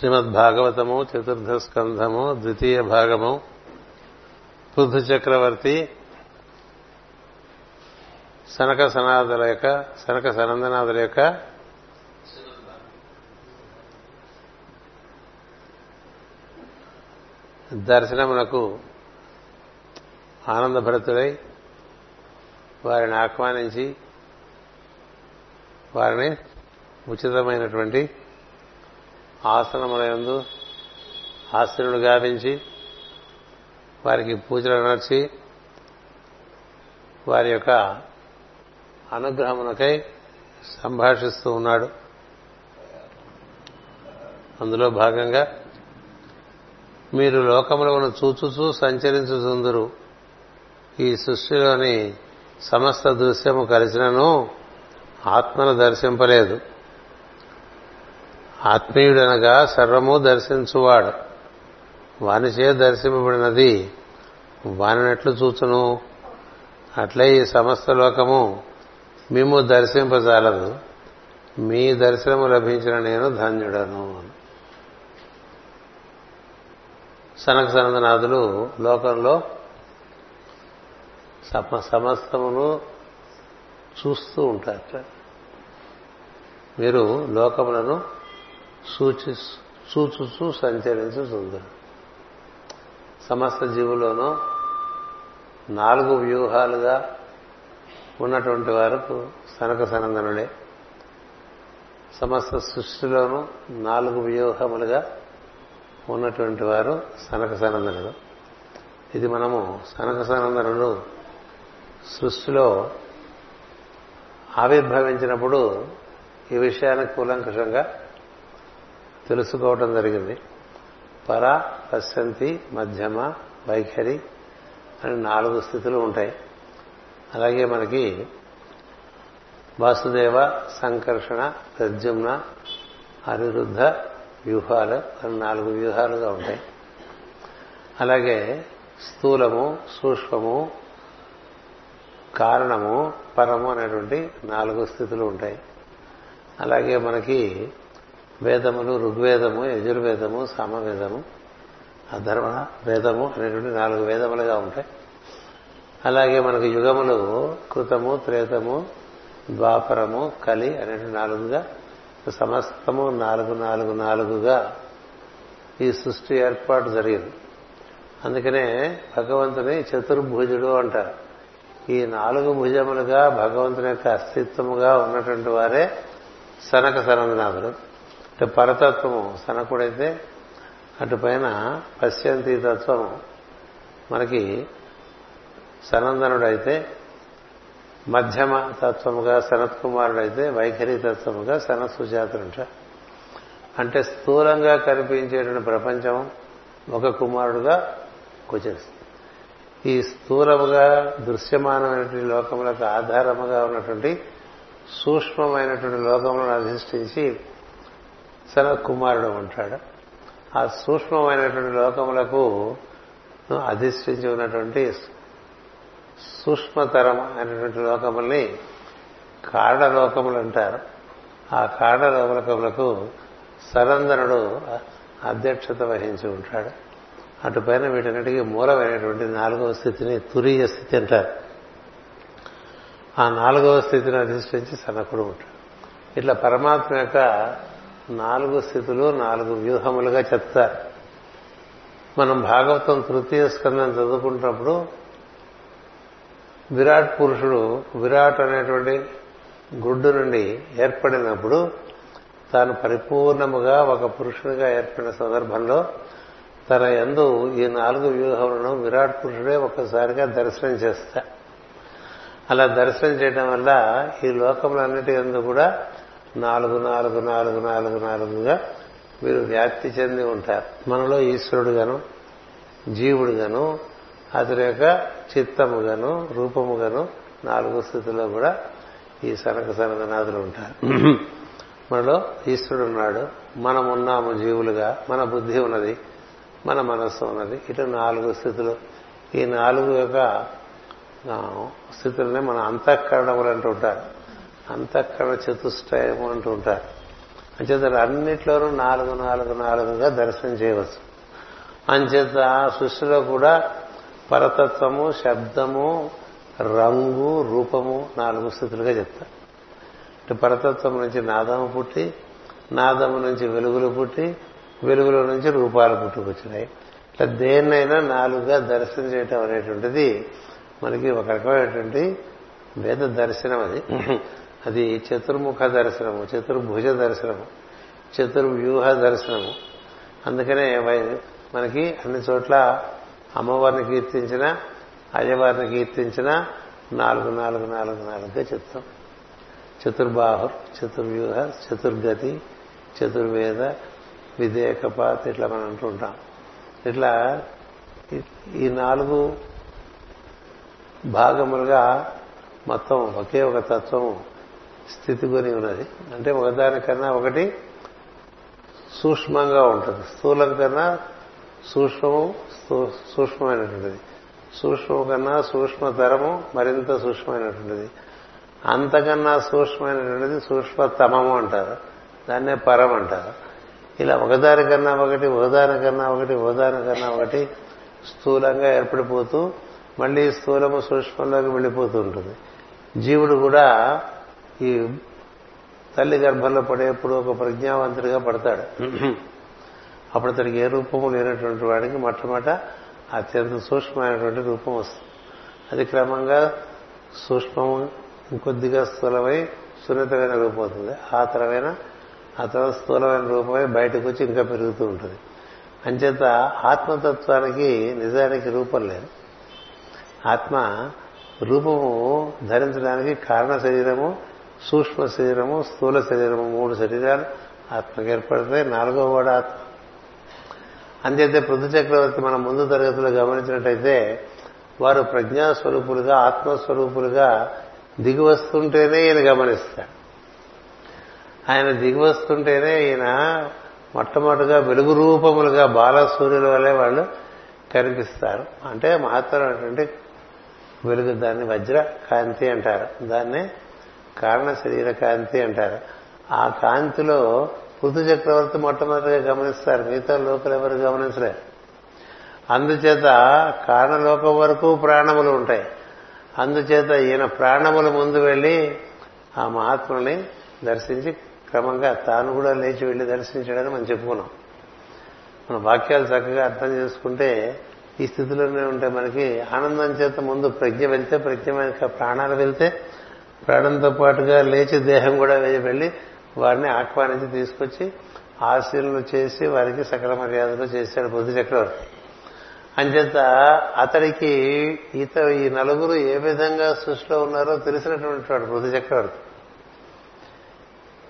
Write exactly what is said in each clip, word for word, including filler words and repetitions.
శ్రీమద్భాగవతము చతుర్థ స్కంధము ద్వితీయ భాగము. పృథు చక్రవర్తి సనక సనాదుల యొక్క సనక సనందనాథుల యొక్క దర్శనమునకు ఆనందభరితులై వారిని ఆహ్వానించి వారిని ఉచితమైనటువంటి ఆసనములందు ఆసనులు గావించి వారికి పూజలు నడిచి వారి యొక్క అనుగ్రహమునకై సంభాషిస్తూ ఉన్నాడు. అందులో భాగంగా మీరు లోకములను చూచుచూ సంచరించుచుందురు, ఈ సృష్టిలోని సమస్త దృశ్యము కలిసినను ఆత్మను దర్శింపలేదు. ఆత్మీయుడనగా సర్వము దర్శించువాడు, వానిచే దర్శింపబడినది వానినట్లు చూచును. అట్లే ఈ సమస్త లోకము మేము దర్శింపజాలదు, మీ దర్శనము లభించిన నేను ధన్యుడను. సనక సనందనాథులు లోకంలో సమస్తమును చూస్తూ ఉంటారు. మీరు లోకములను సూచి సూచుచూ సంచరించుచుందరు. సమస్త జీవుల్లోనూ నాలుగు వ్యూహాలుగా ఉన్నటువంటి వారు సనక సనందనుడే. సమస్త సృష్టిలోనూ నాలుగు వ్యూహములుగా ఉన్నటువంటి వారు సనక సనందనుడు. ఇది మనము సనక సనందనుడు సృష్టిలో ఆవిర్భవించినప్పుడు ఈ విషయానికి కూలంకషంగా తెలుసుకోవటం జరిగింది. పర, పశ్యంతి, మధ్యమ, వైఖరి అని నాలుగు స్థితులు ఉంటాయి. అలాగే మనకి వాసుదేవ, సంకర్షణ, ప్రద్యుమ్న, అనిరుద్ధ వ్యూహాలు అని నాలుగు వ్యూహాలుగా ఉంటాయి. అలాగే స్థూలము, సూక్ష్మము, కారణము, పరము అనేటువంటి నాలుగు స్థితులు ఉంటాయి. అలాగే మనకి వేదములు, ఋగ్వేదము, యజుర్వేదము, సామవేదము, అధర్వణ వేదము అనేటువంటి నాలుగు వేదములుగా ఉంటాయి. అలాగే మనకు యుగములు కృతము, త్రేతము, ద్వాపరము, కలి అనేటువంటి నాలుగుగా సమస్తము నాలుగు నాలుగు నాలుగుగా ఈ సృష్టి ఏర్పాటు జరిగింది. అందుకనే భగవంతుని చతుర్భుజుడు అంటారు. ఈ నాలుగు భుజములుగా భగవంతుని యొక్క అస్తిత్వముగా ఉన్నటువంటి వారే సనక సనందనాథుడు. అంటే పరతత్వము సనకుడైతే, అటుపైన పశ్యంతి తత్వము మనకి సనందనుడైతే, మధ్యమ తత్వముగా సనత్ కుమారుడైతే, వైఖరి తత్వముగా సనత్ సుజాతుడు. అంటే స్థూలంగా కనిపించేటువంటి ప్రపంచం ఒక కుమారుడుగా కూచేస్తుంది. ఈ స్థూలముగా దృశ్యమానమైనటువంటి లోకములకు ఆధారముగా ఉన్నటువంటి సూక్ష్మమైనటువంటి లోకములను అధిష్ఠించి సనత్ కుమారుడు ఉంటాడు. ఆ సూక్ష్మమైనటువంటి లోకములకు అధిష్ఠించి ఉన్నటువంటి సూక్ష్మతరం అనేటువంటి లోకముల్ని కారణలోకములు అంటారు. ఆ కారణలోకములకు సనందనుడు అధ్యక్షత వహించి ఉంటాడు. అటుపైన వీటన్నిటికీ మూలమైనటువంటి నాలుగవ స్థితిని తురీయ స్థితి అంటారు. ఆ నాలుగవ స్థితిని అధిష్ఠించి సనకుడు ఉంటాడు. ఇట్లా పరమాత్మ యొక్క నాలుగు స్థితులు నాలుగు వ్యూహములుగా చెప్తారు. మనం భాగవతం తృతీయ స్కందం చదువుకుంటున్నప్పుడు విరాట్ పురుషుడు విరాట్ అనేటువంటి గుడ్డు నుండి ఏర్పడినప్పుడు తాను పరిపూర్ణముగా ఒక పురుషుడిగా ఏర్పడిన సందర్భంలో తన యందు ఈ నాలుగు వ్యూహములను విరాట్ పురుషుడే ఒక్కసారిగా దర్శనం చేస్తా. అలా దర్శనం చేయడం వల్ల ఈ లోకములన్నిటి యందు కూడా నాలుగు నాలుగు నాలుగు నాలుగు నాలుగుగా మీరు వ్యాప్తి చెంది ఉంటారు. మనలో ఈశ్వరుడుగాను, జీవుడుగాను, అతని యొక్క చిత్తముగాను, రూపముగాను నాలుగు స్థితిలో కూడా ఈ సనక సనందనాథులు ఉంటారు. మనలో ఈశ్వరుడు ఉన్నాడు, మనమున్నాము జీవులుగా, మన బుద్ధి ఉన్నది, మన మనస్సు ఉన్నది. ఇటు నాలుగు స్థితులు. ఈ నాలుగు యొక్క స్థితులనే మన అంతఃకరణములు అంటూ ఉంటారు. అంతఃకరణ చతుష్టయము అంటూ ఉంటారు. అంచేత అన్నిట్లోనూ నాలుగు నాలుగు నాలుగుగా దర్శనం చేయవచ్చు. అంచేత సృష్టిలో కూడా పరతత్వము, శబ్దము, రంగు, రూపము నాలుగు స్థితులుగా చెప్తారు. అంటే పరతత్వం నుంచి నాదము పుట్టి, నాదము నుంచి వెలుగులు పుట్టి, వెలుగులో నుంచి రూపాలు పుట్టుకొచ్చినాయి. ఇట్లా దేన్నైనా నాలుగుగా దర్శనం చేయటం అనేటువంటిది మనకి ఒక రకమైనటువంటి వేద దర్శనం. అది అది చతుర్ముఖ దర్శనము, చతుర్భుజ దర్శనము, చతుర్వ్యూహ దర్శనము. అందుకనే మనకి అన్ని చోట్ల అమ్మవారిని కీర్తించిన, అయ్యవారిని కీర్తించిన నాలుగు నాలుగు నాలుగు నాలుగుగా చెప్తాం. చతుర్బాహుర్, చతుర్వ్యూహ, చతుర్గతి, చతుర్వేద, విదేకపాత్, ఇట్లా మనం అంటూ ఉంటాం. ఇట్లా ఈ నాలుగు భాగములుగా మొత్తం ఒకే ఒక తత్వము స్థితిగొని ఉన్నది. అంటే ఒకదానికన్నా ఒకటి సూక్ష్మంగా ఉంటుంది. స్థూలం కన్నా సూక్ష్మము సూక్ష్మమైనటువంటిది, సూక్ష్మం కన్నా సూక్ష్మతరము మరింత సూక్ష్మమైనటువంటిది, అంతకన్నా సూక్ష్మమైనటువంటిది సూక్ష్మతమము అంటారు, దాన్నే పరం అంటారు. ఇలా ఒకదానికన్నా ఒకటి ఒకదానికన్నా ఒకటి ఒకదానికన్నా ఒకటి స్థూలంగా ఏర్పడిపోతూ మళ్ళీ స్థూలము సూక్ష్మంలోకి వెళ్ళిపోతూ ఉంటుంది. జీవుడు కూడా ఈ తల్లి గర్భంలో పడేప్పుడు ఒక ప్రజ్ఞావంతుడిగా పడతాడు. అప్పుడు అతడికి ఏ రూపము లేనటువంటి వాడికి మొట్టమొదట అత్యంత సూక్ష్మమైనటువంటి రూపం వస్తుంది. అది క్రమంగా సూక్ష్మము ఇంకొద్దిగా స్థూలమై సున్నితమైన రూపం అవుతుంది. ఆ తరమైన ఆ తర్వాత స్థూలమైన రూపమై బయటకు వచ్చి ఇంకా పెరుగుతూ ఉంటుంది. అంచేత ఆత్మతత్వానికి నిజానికి రూపం లేదు. ఆత్మ రూపము ధరించడానికి కారణ శరీరము, సూక్ష్మ శరీరము, స్థూల శరీరము, మూడు శరీరాలు ఆత్మకి ఏర్పడతాయి. నాలుగో వాడు ఆత్మ. అంతేతే పృథు చక్రవర్తి మనం ముందు తరగతిలో గమనించినట్టయితే వారు ప్రజ్ఞాస్వరూపులుగా, ఆత్మస్వరూపులుగా దిగి వస్తుంటేనే ఈయన గమనిస్తాడు. ఆయన దిగి వస్తుంటేనే ఈయన మొట్టమొదటిగా వెలుగు రూపములుగా బాలసూర్యుల వలె వాళ్ళు కనిపిస్తారు. అంటే మహత్తరమైనటువంటి వెలుగు, దాన్ని వజ్ర కాంతి అంటారు, దాన్నే కారణ శరీర కాంతి అంటారు. ఆ కాంతిలో పృథు చక్రవర్తి మొట్టమొదటిగా గమనిస్తారు, మిగతా లోకలు ఎవరు గమనించలేరు. అందుచేత కారణలోకం వరకు ప్రాణములు ఉంటాయి. అందుచేత ఈయన ప్రాణముల ముందు వెళ్ళి ఆ మహాత్ముల్ని దర్శించి క్రమంగా తాను కూడా లేచి వెళ్ళి దర్శించడానికి మనం చెప్పుకున్నాం. మన వాక్యాలు చక్కగా అర్థం చేసుకుంటే ఈ స్థితిలోనే ఉంటే మనకి ఆనందం చేత ముందు ప్రజ్ఞ వెళ్తే, ప్రజ్ఞ ప్రాణాలు వెళ్తే, ప్రాణంతో పాటుగా లేచి దేహం కూడా వెళ్ళి వారిని ఆహ్వానించి తీసుకొచ్చి ఆశీర్వలు చేసి వారికి సకల మర్యాదలు చేశాడు బుద్ధ చక్రవర్తి. అంచేత అతడికి ఈత ఈ నలుగురు ఏ విధంగా సృష్టిలో ఉన్నారో తెలిసినటువంటి వాడు బుద్ధ చక్రవర్తి.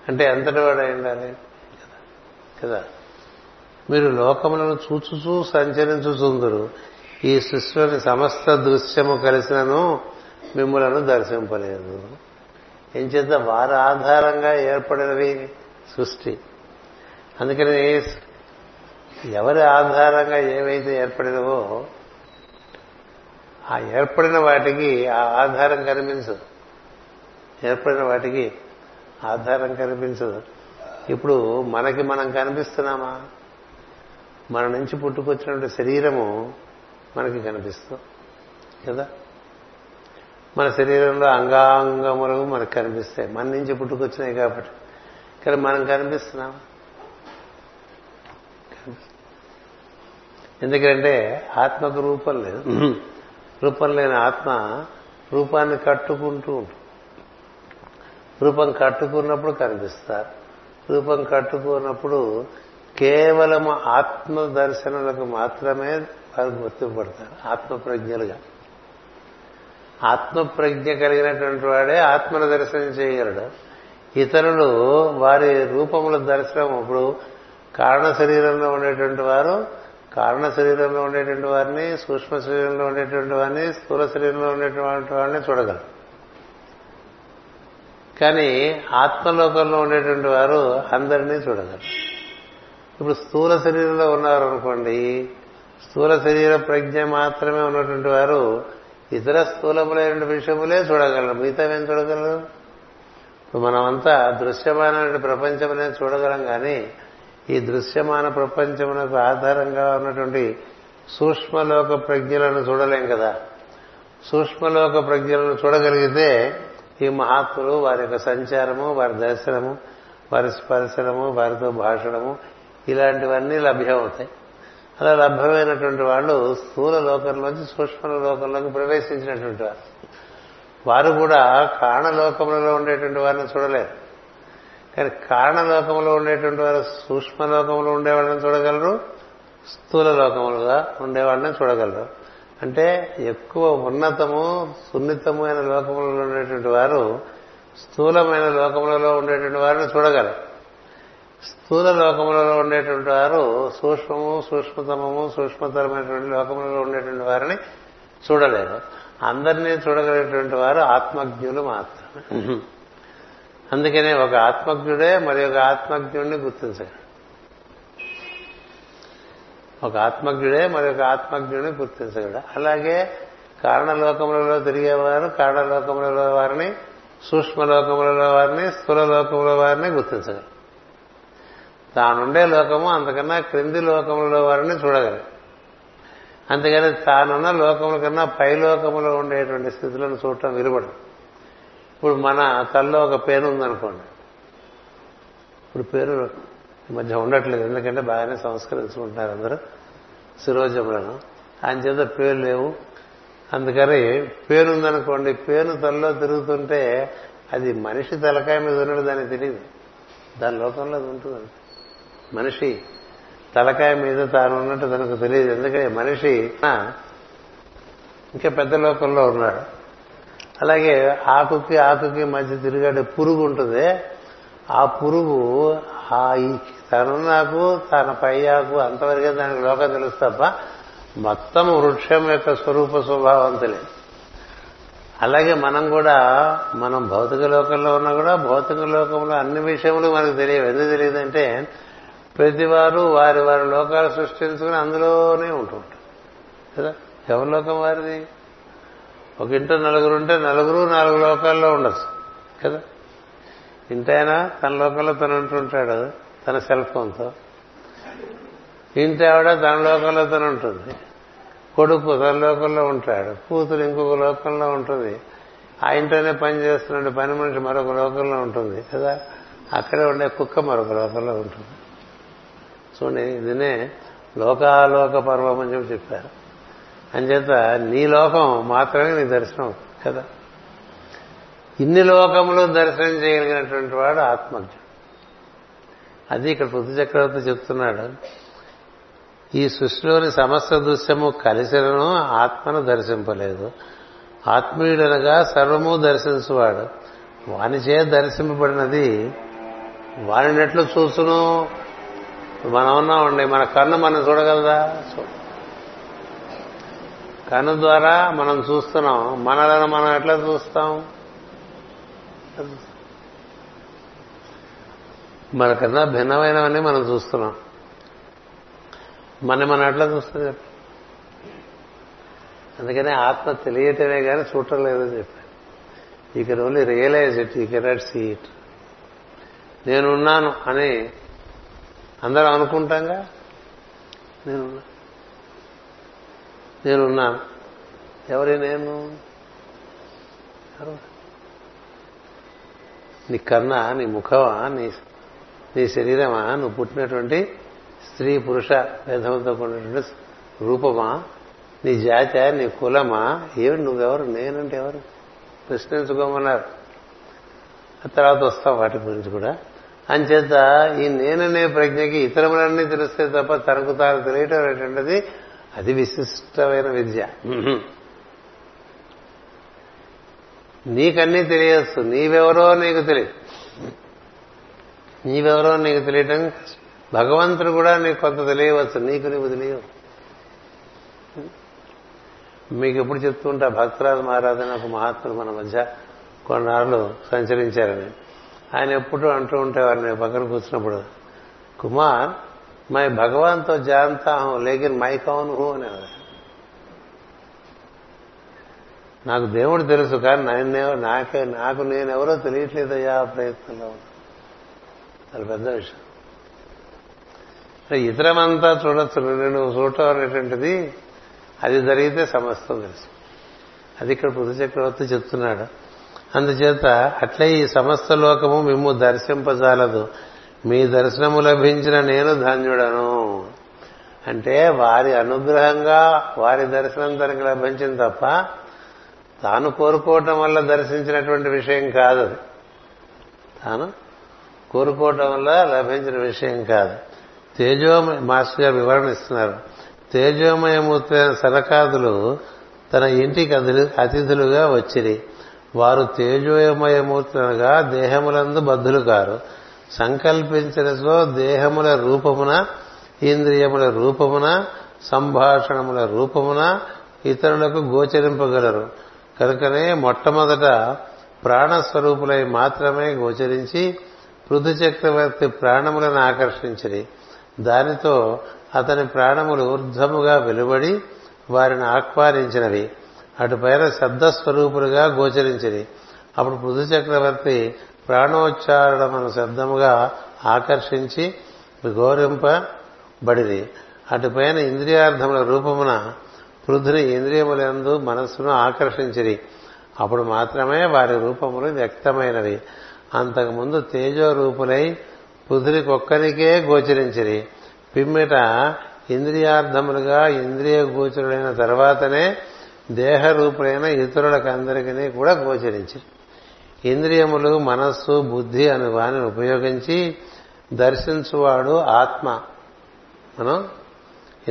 అంటే ఎంతటి వాడు అయి ఉండాలి కదా. మీరు లోకములను చూచుచూ సంచరించుచుందురు, ఈ సృష్టిలోని సమస్త దృశ్యము కలిసినను మిమ్ములను దర్శింపలేదు. ఏం చేత వారి ఆధారంగా ఏర్పడినవి సృష్టి. అందుకని ఎవరి ఆధారంగా ఏవైతే ఏర్పడినవో ఆ ఏర్పడిన వాటికి ఆ ఆధారం కనిపించదు, ఏర్పడిన వాటికి ఆధారం కనిపించదు. ఇప్పుడు మనకి మనం కనిపిస్తున్నామా? మన నుంచి పుట్టుకొచ్చినటువంటి శరీరము మనకి కనిపిస్తుంది కదా. మన శరీరంలో అంగాంగములు మనకు కనిపిస్తాయి, మన నుంచి పుట్టుకొచ్చినాయి కాబట్టి. కానీ మనం కనిపిస్తున్నాం ఎందుకంటే ఆత్మకు రూపం లేదు. రూపం లేని ఆత్మ రూపాన్ని కట్టుకుంటూ ఉంటుంది. రూపం కట్టుకున్నప్పుడు కనిపిస్తారు. రూపం కట్టుకున్నప్పుడు కేవలము ఆత్మ దర్శనలకు మాత్రమే వారు గుర్తింపడతారు ఆత్మప్రజ్ఞలుగా. ఆత్మప్రజ్ఞ కలిగినటువంటి వాడే ఆత్మను దర్శనం చేయగలడు. ఇతరులు వారి రూపముల దర్శనం. ఇప్పుడు కారణ శరీరంలో ఉండేటువంటి వారు కారణ శరీరంలో ఉండేటువంటి వారిని, సూక్ష్మ శరీరంలో ఉండేటువంటి వారిని, స్థూల శరీరంలో ఉండేటువంటి వారిని చూడగలరు. కానీ ఆత్మలోకంలో ఉండేటువంటి వారు అందరినీ చూడగలరు. ఇప్పుడు స్థూల శరీరంలో ఉన్నారు అనుకోండి, స్థూల శరీర ప్రజ్ఞ మాత్రమే ఉన్నటువంటి వారు ఇతర స్థూలములైన విషయములే చూడగలరు, మిగతా ఏం చూడగలరు? మనమంతా దృశ్యమానమైన ప్రపంచమనే చూడగలం కానీ ఈ దృశ్యమాన ప్రపంచమునకు ఆధారంగా ఉన్నటువంటి సూక్ష్మలోక ప్రజ్ఞలను చూడలేం కదా. సూక్ష్మలోక ప్రజ్ఞలను చూడగలిగితే ఈ మహాత్ములు వారి యొక్క సంచారము, వారి దర్శనము, వారి స్పర్శనము, వారితో భాషణము ఇలాంటివన్నీ లభ్యమవుతాయి. అలా లభ్యమైనటువంటి వాళ్ళు స్థూల లోకంలోంచి సూక్ష్మ లోకంలోకి ప్రవేశించినటువంటి వారు. వారు కూడా కారణలోకంలో ఉండేటువంటి వారిని చూడలేరు, కానీ కారణలోకంలో ఉండేటువంటి వారు సూక్ష్మలోకంలో ఉండేవాళ్ళని చూడగలరు, స్థూల లోకములుగా ఉండేవాళ్ళని చూడగలరు. అంటే ఎక్కువ ఉన్నతము సున్నితమైన లోకములలో ఉండేటువంటి వారు స్థూలమైన లోకములలో ఉండేటువంటి వారిని చూడగలరు. స్థూల లోకములలో ఉండేటువంటి వారు సూక్ష్మము, సూక్ష్మతమము, సూక్ష్మతరమైనటువంటి లోకములలో ఉండేటువంటి వారిని చూడలేరు. అందరినీ చూడగలిగినటువంటి వారు ఆత్మజ్ఞులు మాత్రమే. అందుకనే ఒక ఆత్మజ్ఞుడే మరి ఒక ఆత్మజ్ఞుడిని గుర్తించగలడు. ఒక ఆత్మజ్ఞుడే మరి ఒక ఆత్మజ్ఞుడిని గుర్తించగలడు. అలాగే కారణలోకములలో తిరిగేవారు కారణలోకములలో వారిని, సూక్ష్మలోకములలో వారిని, స్థూల లోకముల వారిని గుర్తించగలరు. తానుండే లోకము అంతకన్నా క్రింది లోకములలో వారిని చూడగలరు. అంతేగాని తానున్న లోకముల కన్నా పై లోకములో ఉండేటువంటి స్థితులను చూడటం విలువడం. ఇప్పుడు మన తల్లో ఒక పేరు ఉందనుకోండి, ఇప్పుడు పేరు ఈ మధ్య ఉండట్లేదు, ఎందుకంటే బాగానే సంస్కరించుకుంటున్నారు అందరూ శిరోజములను, ఆయన చేత పేరు లేవు. అందుకని పేరుందనుకోండి, పేరు తల్లో తిరుగుతుంటే అది మనిషి తలకాయ మీద ఉన్నది దానికి తెలియదు, దాని లోకంలో అది ఉంటుంది. మనిషి తలకాయ మీద తాను ఉన్నట్టు తనకు తెలియదు, ఎందుకంటే మనిషి ఇంకా పెద్ద లోకంలో ఉన్నాడు. అలాగే ఆకుకి ఆకుకి మధ్య తిరిగాడే పురుగు ఉంటుంది, ఆ పురుగు ఆ తనున్నాకు తన పై ఆకు అంతవరకే దానికి లోకం తెలుసు తప్ప మొత్తం వృక్షం యొక్క స్వరూప స్వభావం తెలియదు. అలాగే మనం కూడా మనం భౌతిక లోకంలో ఉన్నా కూడా భౌతిక లోకంలో అన్ని విషయములు మనకు తెలియవు. ఎందుకు తెలియదంటే ప్రతి వారు వారి వారి లోకాలు సృష్టించుకుని అందులోనే ఉంటూ ఉంటారు కదా. ఎవరి లోకం వారిది. ఒక ఇంట నలుగురు ఉంటే నలుగురు నాలుగు లోకాల్లో ఉండొచ్చు కదా. ఇంటైనా తన లోకంలో తను ఉంటుంటాడు తన సెల్ ఫోన్తో, ఇంటి ఆవిడ తన లోకంలో తను ఉంటుంది, కొడుకు తన లోకంలో ఉంటాడు, కూతురు ఇంకొక లోకంలో ఉంటుంది, ఆ ఇంట్లోనే పని చేస్తున్న పని మనిషి మరొక లోకంలో ఉంటుంది కదా, అక్కడే ఉండే కుక్క మరొక లోకంలో ఉంటుంది. చూడండి, ఇదినే లోకాలోక పర్వం అని చెప్పి చెప్పారు. అంచేత నీ లోకం మాత్రమే నీ దర్శనం కదా. ఇన్ని లోకములు దర్శనం చేయగలిగినటువంటి వాడు ఆత్మజ్ఞుడు. అది ఇక్కడ పృథు చక్రవర్తి చెప్తున్నాడు. ఈ సృష్టిలోని సమస్త దృశ్యము కలిసినను ఆత్మను దర్శింపలేదు. ఆత్మీయుడనగా సర్వము దర్శించువాడు, వానిచే దర్శింపబడినది వానినట్లు చూసును. మనం ఉన్నామండి, మన కన్ను మనం చూడగలదా? కన్ను ద్వారా మనం చూస్తున్నాం, మనలను మనం ఎట్లా చూస్తాం? మనకన్నా భిన్నమైనవన్నీ మనం చూస్తున్నాం, మన మనం ఎట్లా చూస్తుంది చెప్పి. అందుకనే ఆత్మ తెలియటమే కానీ చూడటం లేదని చెప్పాను. You can only realise it, you can not see it. నేనున్నాను అని అందరం అనుకుంటాంగా, నేనున్నా నేనున్నాను ఎవరి నేను? నీ కన్నా, నీ ముఖమా, నీ నీ శరీరమా, నువ్వు పుట్టినటువంటి స్త్రీ పురుష భేదముతో కూడినటువంటి రూపమా, నీ జాతి, నీ కులమా, ఏమిటి నువ్వెవరు? నేనంటే ఎవరు ప్రశ్నించుకోమన్నారు. తర్వాత వస్తాం వాటి గురించి కూడా. అంచేత ఈ నేననే ప్రజ్ఞకి ఇతరులన్నీ తెలిస్తే తప్ప తనకు తాను తెలియటం అనేటువంటిది అది విశిష్టమైన విద్య. నీకన్నీ తెలియచ్చు, నీవెవరో నీకు తెలియదు. నీవెవరో నీకు తెలియటం భగవంతుడు కూడా నీకు కొంత తెలియవచ్చు, నీకు నీకు తెలియవు. మీకు ఎప్పుడు చెప్తూ ఉంటా, భక్తరాజు మహారాజు అని ఒక మహాత్ముడు మన మధ్య కొన్నాళ్ళు సంచరించారని. ఆయన ఎప్పుడు అంటూ ఉంటారు నేను పక్కన కూర్చున్నప్పుడు, కుమార్ మై భగవాన్తో జాంతా హూ లేకిన్ మై కౌన్ హూ అనేవారు. నాకు దేవుడు తెలుసు, కానీ నన్నే నాకే నాకు నేనెవరో తెలియట్లేదయ్యా ఆ ప్రయత్నంలో ఉన్నా. అది పెద్ద విషయం. ఇతరమంతా చూడొచ్చు, నువ్వు చూడటం అనేటువంటిది అది జరిగితే సమస్తం తెలుసు. అది ఇక్కడ పృథు చక్రవర్తి చెప్తున్నాడు. అందుచేత అట్లే ఈ సమస్త లోకము మిమ్ము దర్శింపజాలదు, మీ దర్శనము లభించిన నేను ధన్యుడను. అంటే వారి అనుగ్రహంగా వారి దర్శనం తనకు లభించింది తప్ప తాను కోరుకోవటం వల్ల దర్శించినటువంటి విషయం కాదు. అది తాను కోరుకోవటం వల్ల లభించిన విషయం కాదు. తేజోమయ మాస్టర్ గారు వివరణ ఇస్తున్నారు. తేజోమయమూర్తైన సనకాదులు తన ఇంటికి అతిథులుగా వచ్చిరి. వారు తేజోమయమూర్తులనగా దేహములందు బద్ధులు కారు. సంకల్పించినచో దేహముల రూపమున, ఇంద్రియముల రూపమున, సంభాషణముల రూపమున ఇతరులకు గోచరింపగలరు. కనుకనే మొట్టమొదట ప్రాణస్వరూపులై మాత్రమే గోచరించి పృథు చక్రవర్తి ప్రాణములను ఆకర్షించిరి. దానితో అతని ప్రాణములు ఊర్ధ్వముగా వెలువడి వారిని ఆహ్వానించినవి. అటుపైన శబ్దస్వరూపులుగా గోచరించిరి. అప్పుడు పృథు చక్రవర్తి ప్రాణోచ్చారణమును శబ్దముగా ఆకర్షించి గౌరవింపబడిరి. అటుపైన ఇంద్రియార్థముల రూపమున పృథుని ఇంద్రియములందు మనస్సును ఆకర్షించిరి. అప్పుడు మాత్రమే వారి రూపములు వ్యక్తమైనవి. అంతకుముందు తేజోరూపులై పృథునికొక్కనికే గోచరించిరి. పిమ్మిట ఇంద్రియార్థములుగా ఇంద్రియ గోచరుడైన తర్వాతనే దేహరూపులైన ఇతరులకందరికీ కూడా గోచరించిరి. ఇంద్రియములు, మనస్సు, బుద్ధి అను వానిని ఉపయోగించి దర్శించువాడు ఆత్మ. మనం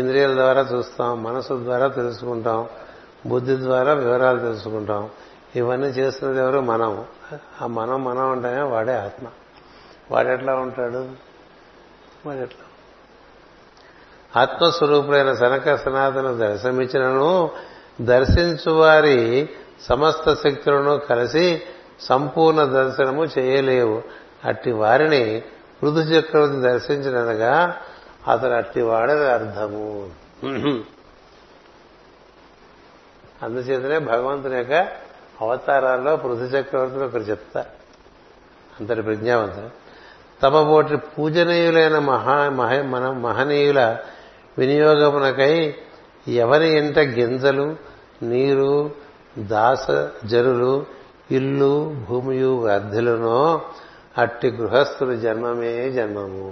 ఇంద్రియాల ద్వారా చూస్తాం, మనసు ద్వారా తెలుసుకుంటాం, బుద్ధి ద్వారా వివరాలు తెలుసుకుంటాం. ఇవన్నీ చేస్తున్నది ఎవరు? మనం. ఆ మనం మనం అంటేనే వాడే ఆత్మ. వాడెట్లా ఉంటాడు? వాడెట్లా ఆత్మస్వరూపులైన సనక సనాతన దర్శనమిచ్చినను దర్శించువారి సమస్త శక్తులను కలిసి సంపూర్ణ దర్శనము చేయలేవు. అట్టి వారిని పృథు చక్రవర్తి దర్శించినగా అతను అట్టి వాడని అర్థము. అందుచేతనే భగవంతుని యొక్క అవతారాల్లో పృథు చక్రవర్తులు ఒకరు చెప్తా, అంతటి ప్రజ్ఞావంతుడు. తమ పోటి పూజనీయులైన మహా మహ మన మహనీయుల వినియోగమునకై ఎవరి ఇంట గింజలు, నీరు, దాస జనులు, ఇల్లు, భూమియు వర్ధులునో అట్టి గృహస్థులు జన్మమే జన్మము.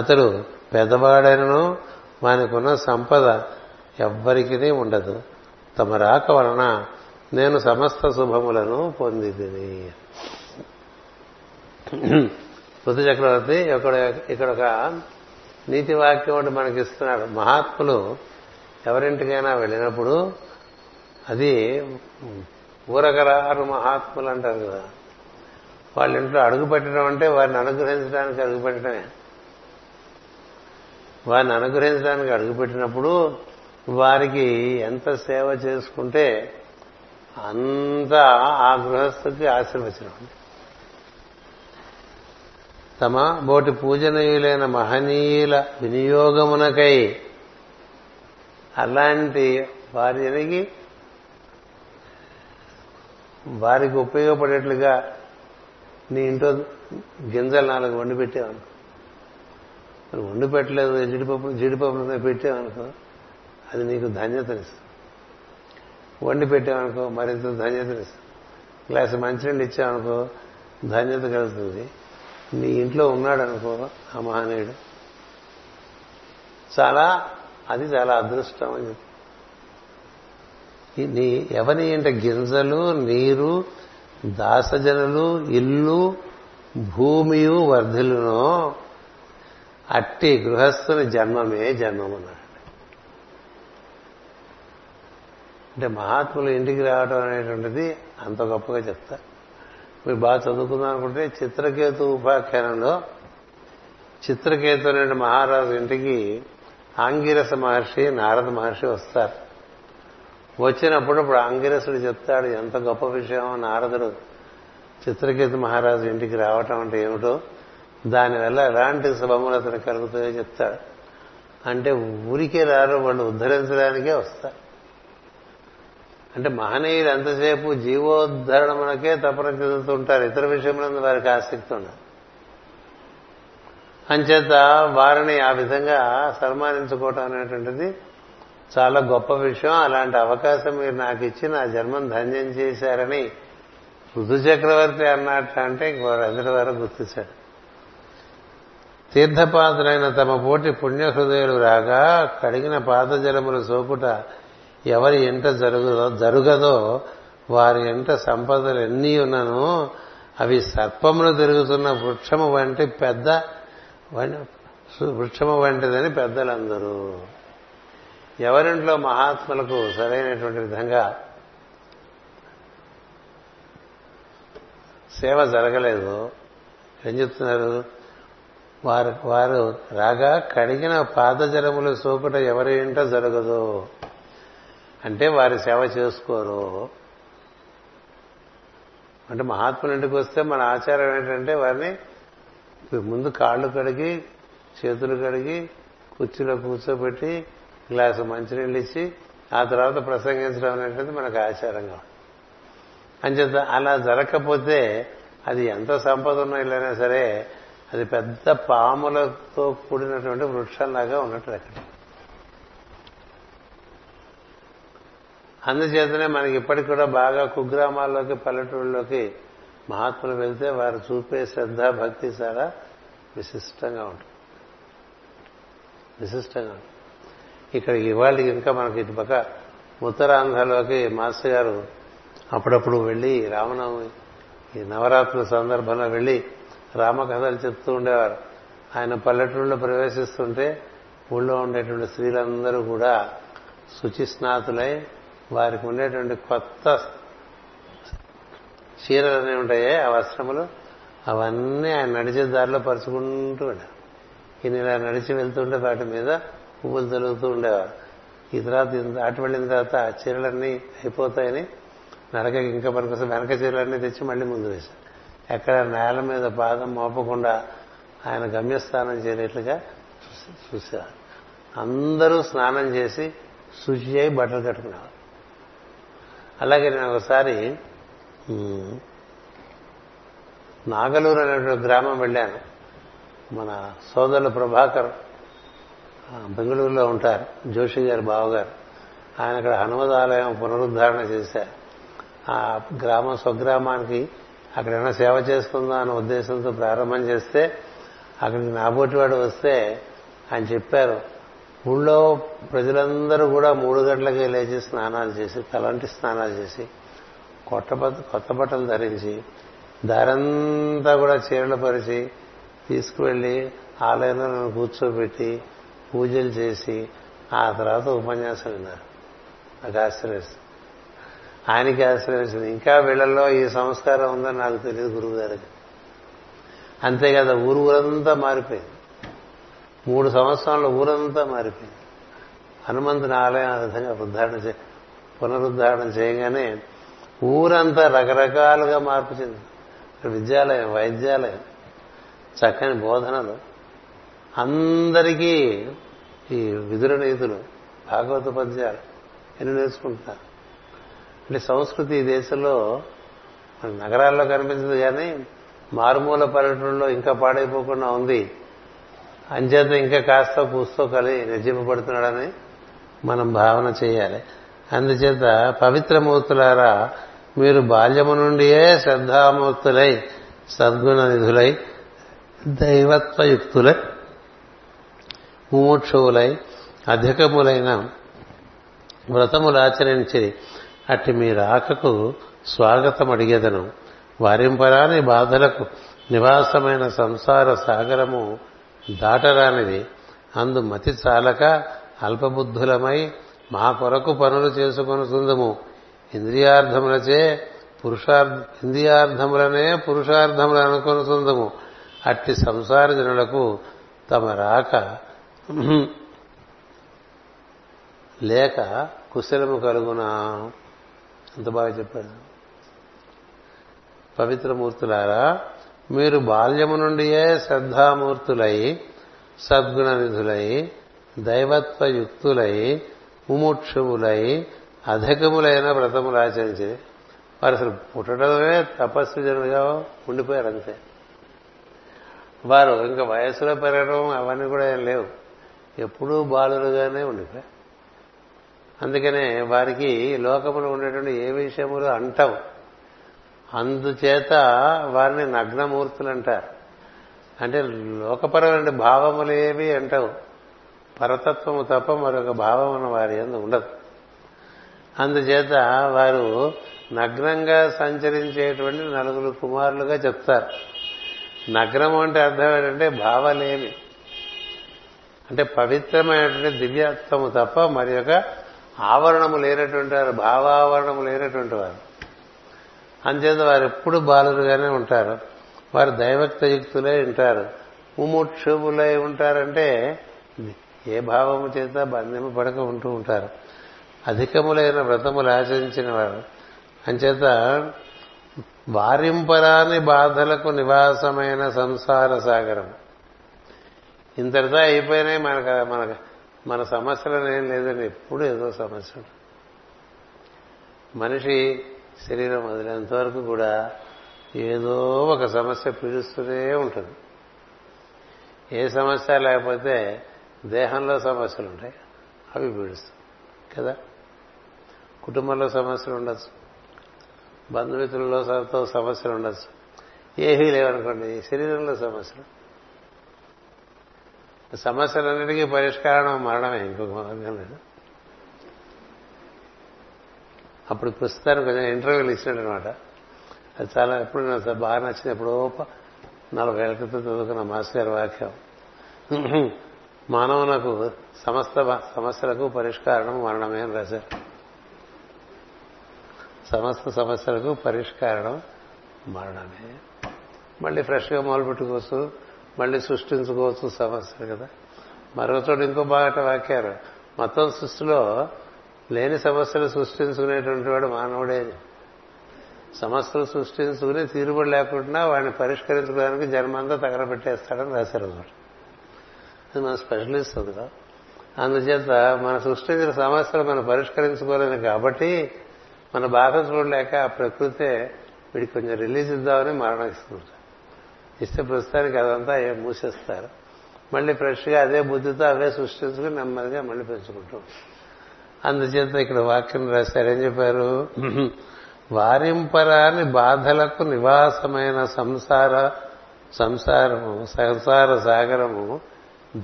అతడు పెద్దవాడైనను వానికున్న సంపద ఎవ్వరికినే ఉండదు. తమ రాక వలన నేను సమస్త శుభములను పొందితిని. పృథు చక్రవర్తి ఇక్కడ ఒక నీతి వాక్యం ఒకటి మనకిస్తున్నాడు. మహాత్ములు ఎవరింటికైనా వెళ్ళినప్పుడు అది ఊరకరారు మహాత్ములు అంటారు కదా, వాళ్ళ ఇంట్లో అడుగుపెట్టడం అంటే వారిని అనుగ్రహించడానికి అడుగుపెట్టడమే. వారిని అనుగ్రహించడానికి అడుగుపెట్టినప్పుడు వారికి ఎంత సేవ చేసుకుంటే అంతా ఆ గృహస్థుకి ఆశీర్వచనం. తమ బోటి పూజనీయులైన మహనీయుల వినియోగమునకై అలాంటి వారికి వారికి ఉపయోగపడేట్లుగా నీ ఇంట్లో గింజలు నాలుగు వండి పెట్టావనుకో, మరి వండి పెట్టలేదు జీడిపప్పు జీడిపప్పులనే పెట్టావనుకో అది నీకు ధన్యతనిస్తుంది. వండి పెట్టామనుకో మరింత ధన్యతనిస్తుంది. గ్లాసు మంచినీళ్ళు ఇచ్చామనుకో ధన్యత కలుగుతుంది. నీ ఇంట్లో ఉన్నాడనుకో ఆ మహానీయుడు, చాలా అది చాలా అదృష్టం అని చెప్పి. నీ ఎవరి ఇంట గింజలు, నీరు, దాసజనులు, ఇల్లు, భూమియు వర్ధులునో అట్టి గృహస్థుని జన్మమే జన్మమన్నాడు. అంటే మహాత్ములు ఇంటికి రావడం అనేటువంటిది అంత గొప్పగా చెప్తా. మీరు బాగా చదువుకుందాం అనుకుంటే చిత్రకేతు ఉపాఖ్యానంలో చిత్రకేతు అనే మహారాజు ఇంటికి ఆంగిరస మహర్షి, నారద మహర్షి వస్తారు. వచ్చినప్పుడు ఇప్పుడు ఆంగిరసుడు చెప్తాడు ఎంత గొప్ప విషయం నారదుడు చిత్రకేతు మహారాజు ఇంటికి రావటం అంటే ఏమిటో, దానివల్ల ఎలాంటి శుభములు అతను కలుగుతాయో చెప్తాడు. అంటే ఊరికే రారు, వాళ్ళు ఉద్ధరించడానికే వస్తారు. అంటే మహనీయులు ఎంతసేపు జీవోద్ధరణకే తపన చెందుతుంటారు, ఇతర విషయంలో వారికి ఆసక్తి ఉండదు. అంచేత వారిని ఆ విధంగా సన్మానించుకోవటం అనేటువంటిది చాలా గొప్ప విషయం. అలాంటి అవకాశం మీరు నాకు ఇచ్చి నా జన్మను ధన్యం చేశారని ఋతు చక్రవర్తి అన్నట్లంటే ఇంకొందరి వారు గుర్తించారు. తీర్థపాత్రులైన తమ పోటీ పుణ్యహృదయులు రాగా కడిగిన పాదజలములు సోకుట ఎవరి ఎంట జరుగుదో జరుగదో వారి ఎంట సంపదలు ఎన్ని ఉన్నను అవి సర్పములు తిరుగుతున్న వృక్షము వంటి పెద్ద వృక్షము వంటిదని పెద్దలందరూ. ఎవరింట్లో మహాత్ములకు సరైనటువంటి విధంగా సేవ జరగలేదు, ఏం చెప్తున్నారు, వారు వారు రాగా కడిగిన పాదజలములు సోకుట ఎవరి ఏంటో జరగదు అంటే వారి సేవ చేసుకోరు. అంటే మహాత్ముల ఇంటికి వస్తే మన ఆచారం ఏంటంటే వారిని ముందు కాళ్ళు కడిగి చేతులు కడిగి కుర్చీలో కూర్చోబెట్టి గ్లాసు మంచినీళ్ళు ఇచ్చి ఆ తర్వాత ప్రసంగించడం అనేటువంటిది మనకు ఆచారంగా. అంచేత అలా జరగకపోతే అది ఎంత సంపద ఉన్నా ఇల్లైనా సరే అది పెద్ద పాములతో కూడినటువంటి వృక్షంలాగా ఉన్నట్టు అక్కడ. అందుచేతనే మనకి ఇప్పటికి కూడా బాగా కుగ్రామాల్లోకి పల్లెటూళ్ళలోకి మహాత్ములు వెళ్తే వారు చూపే శ్రద్ధ భక్తి చాలా విశిష్టంగా ఉంటుంది విశిష్టంగా ఉంటుంది ఇక్కడికి ఇవాళ ఇంకా మనకి ఇటుపక్క ఉత్తరాంధ్రలోకి మాస్టర్ గారు అప్పుడప్పుడు వెళ్ళి రామనవమి ఈ నవరాత్రుల సందర్భంలో వెళ్ళి రామకథలు చెప్తూ ఉండేవారు. ఆయన పల్లెటూళ్ళలో ప్రవేశిస్తుంటే ఊళ్ళో ఉండేటువంటి స్త్రీలందరూ కూడా శుచి స్నాతులై వారికి ఉండేటువంటి కొత్త చీరలు అనేవి ఉంటాయే ఆ వస్త్రములు అవన్నీ ఆయన నడిచే దారిలో పరుచుకుంటూ ఉండేవారు. ఈయన ఇలా నడిచి వెళ్తుంటే వాటి మీద పువ్వులు తొలుగుతూ ఉండేవారు. ఈ తర్వాత అటు వెళ్ళిన తర్వాత చీరలన్నీ అయిపోతాయని నడక ఇంకా పనికోసం వెనక చీరలన్నీ తెచ్చి మళ్ళీ ముందు వేశారు. ఎక్కడ నేల మీద పాదం మోపకుండా ఆయన గమ్యస్నానం చేరేట్లుగా చూసేవారు. అందరూ స్నానం చేసి శుచి అయి బట్టలు కట్టుకునేవారు. అలాగే నేను ఒకసారి నాగలూరు అనేటువంటి గ్రామం వెళ్ళాను. మన సోదరులు ప్రభాకర్ బెంగళూరులో ఉంటారు, జోషి గారు బావగారు. ఆయన అక్కడ హనుమదాలయం పునరుద్ధరణ చేశారు. ఆ గ్రామం స్వగ్రామానికి అక్కడైనా సేవ చేసుకుందాం అనే ఉద్దేశంతో ప్రారంభం చేస్తే అక్కడికి నాబోటివాడు వస్తే ఆయన చెప్పారు, ఊళ్ళో ప్రజలందరూ కూడా మూడు గంటలకే లేచి స్నానాలు చేసి తలంటి స్నానాలు చేసి కొత్త కొత్త బట్టలు ధరించి దారంతా కూడా చీరలు పరిచి తీసుకువెళ్ళి ఆలయంలో నన్ను కూర్చోబెట్టి పూజలు చేసి ఆ తర్వాత ఉపన్యాసం విన్నారు. నాకు ఆశ్చర్యస్తుంది, ఆయనకి ఆశ్చర్యస్తుంది. ఇంకా వీళ్ళల్లో ఈ సంస్కారం ఉందని నాకు తెలియదు గురువు గారికి. అంతేకాదు ఊరు ఊరంతా మారిపోయింది. మూడు సంవత్సరాల్లో ఊరంతా మారిపోయింది. హనుమంతుని ఆలయం ఆ విధంగా ఉద్ధారణ చే పునరుద్ధారణ చేయగానే ఊరంతా రకరకాలుగా మార్పు చెంది విద్యాలయం వైద్యాలయం చక్కని బోధనలు అందరికీ ఈ విదుర నీతులు భాగవత పద్యాలు ఎన్ని నేర్చుకుంటున్నారు. అంటే సంస్కృతి ఈ దేశంలో మన నగరాల్లో కనిపించదు కానీ మారుమూల పర్యటనలో ఇంకా పాడైపోకుండా ఉంది. అంచేత ఇంకా కాస్త కూస్తో కలి నిర్జింపబడుతున్నాడని మనం భావన చేయాలి. అందుచేత పవిత్రమూర్తులారా, మీరు బాల్యము నుండియే శ్రద్ధామూర్తులై సద్గుణ నిధులై దైవత్వయుక్తులై ముముక్షువులై అధికములైన వ్రతములాచరించి అట్టి మీ రాకకు స్వాగతం అడిగేదను. వారింపరాని బాధలకు నివాసమైన సంసార సాగరము దాటరానిది. అందు మతి చాలక అల్పబుద్ధులమై మా కొరకు పనులు చేసుకొనుతుందము. ఇంద్రియార్థములచే పురుషార్ ఇంద్రియార్థములనే పురుషార్థములు అనుకొనుతుందము. అట్టి సంసార జనులకు తమ రాక లేక కుశలము కలుగునా. ఎంత బాగా చెప్పాడు. పవిత్రమూర్తులారా, మీరు బాల్యము నుండియే శ్రద్ధామూర్తులై సద్గుణ నిధులై దైవత్వయుక్తులై ముముక్షువులై అధికములైన వ్రతములు ఆచరించి వారు అసలు పుట్టడమే తపస్సు జనులుగా ఉండిపోయారు. అంతే వారు ఇంకా వయసులో పెరగడం అవన్నీ కూడా ఏం లేవు, ఎప్పుడూ బాలులుగానే ఉండిపోయారు. అందుకనే వారికి లోకములు ఉండేటువంటి ఏ విషయములు అంటావు, అందుచేత వారిని నగ్నమూర్తులు అంటారు. అంటే లోకపరమైన భావములేవి అంటావు, పరతత్వము తప్ప మరొక భావమున వారి యందు ఉండదు. అందుచేత వారు నగ్నంగా సంచరించేటువంటి నలుగురు కుమారులుగా చెప్తారు. నగ్నము అంటే అర్థం ఏంటంటే భావలేమి, అంటే పవిత్రమైనటువంటి దివ్యత్వము తప్ప మరి యొక్క ఆవరణము లేనటువంటి వారు, భావావరణము లేనటువంటి వారు. అంచేత వారు ఎప్పుడు బాలులుగానే ఉంటారు, వారు దైవక్తయుక్తులై ఉంటారు, ముముక్షువులై ఉంటారంటే ఏ భావము చేత బంధము పడక ఉంటూ ఉంటారు. అధికములైన వ్రతములు ఆచరించిన వారు అంచేత వారింపరాని బాధలకు నివాసమైన సంసార సాగరం. ఇంతటితో అయిపోయినాయి మనకు మన మన సమస్యలనేం లేదండి, ఎప్పుడు ఏదో సమస్య. మనిషి శరీరం వదిలేంత వరకు కూడా ఏదో ఒక సమస్య పీడిస్తూనే ఉంటుంది. ఏ సమస్య లేకపోతే దేహంలో సమస్యలు ఉంటాయి, అవి పీడిస్తాయి కదా. కుటుంబంలో సమస్యలు ఉండొచ్చు, బంధుమిత్రుల్లో సమస్యలు ఉండొచ్చు, ఏమీ లేవనుకోండి శరీరంలో సమస్యలు. సమస్యలన్నిటికీ పరిష్కారం మరణమే, ఇంకొక మార్గం లేదు. అప్పుడు ప్రస్తుతానికి కొంచెం ఇంటర్వ్యూలు ఇచ్చినాడు అనమాట. అది చాలా ఎప్పుడు నాకు బాగా నచ్చింది, ఎప్పుడో నలభై ఏళ్ళ క్రితం చదువుకున్న మాస్టర్ గారి వాక్యం, మానవునకు సమస్త సమస్యలకు పరిష్కారం మరణమే అని రాశారు. సమస్త సమస్యలకు పరిష్కారం మరణమే. మళ్ళీ ఫ్రెష్గా మొదలుపెట్టుకోవచ్చు, మళ్ళీ సృష్టించుకోవచ్చు సమస్యలు కదా. మరో చోటు ఇంకో బాగా వాక్యారు, మొత్తం సృష్టిలో లేని సమస్యలు సృష్టించుకునేటువంటి వాడు మానవుడే. సమస్యలు సృష్టించుకుని తీరుబడి లేకుండా వాడిని పరిష్కరించుకోవడానికి జన్మంతా తగలబెట్టేస్తాడని రాశారు అనమాట. అది మన స్పెషలిస్ట్ కదా. అందుచేత మన సృష్టించిన సమస్యలు మనం పరిష్కరించుకోలేము కాబట్టి మన బాధ చూడలేక ఆ ప్రకృతే వీడికి కొంచెం రిలీజ్ ఇద్దామని మరణం ఇస్తుంటారు. ఇస్తే ప్రస్తుతానికి అదంతా మూసేస్తారు, మళ్ళీ ఫ్రెష్గా అదే బుద్ధితో అవే సృష్టించుకుని నెమ్మదిగా మళ్ళీ పెంచుకుంటాం. అందుచేత ఇక్కడ వాక్యం రాశారు, ఏం చెప్పారు, వారింపరాని బాధలకు నివాసమైన సంసార సంసారము సంసార సాగరము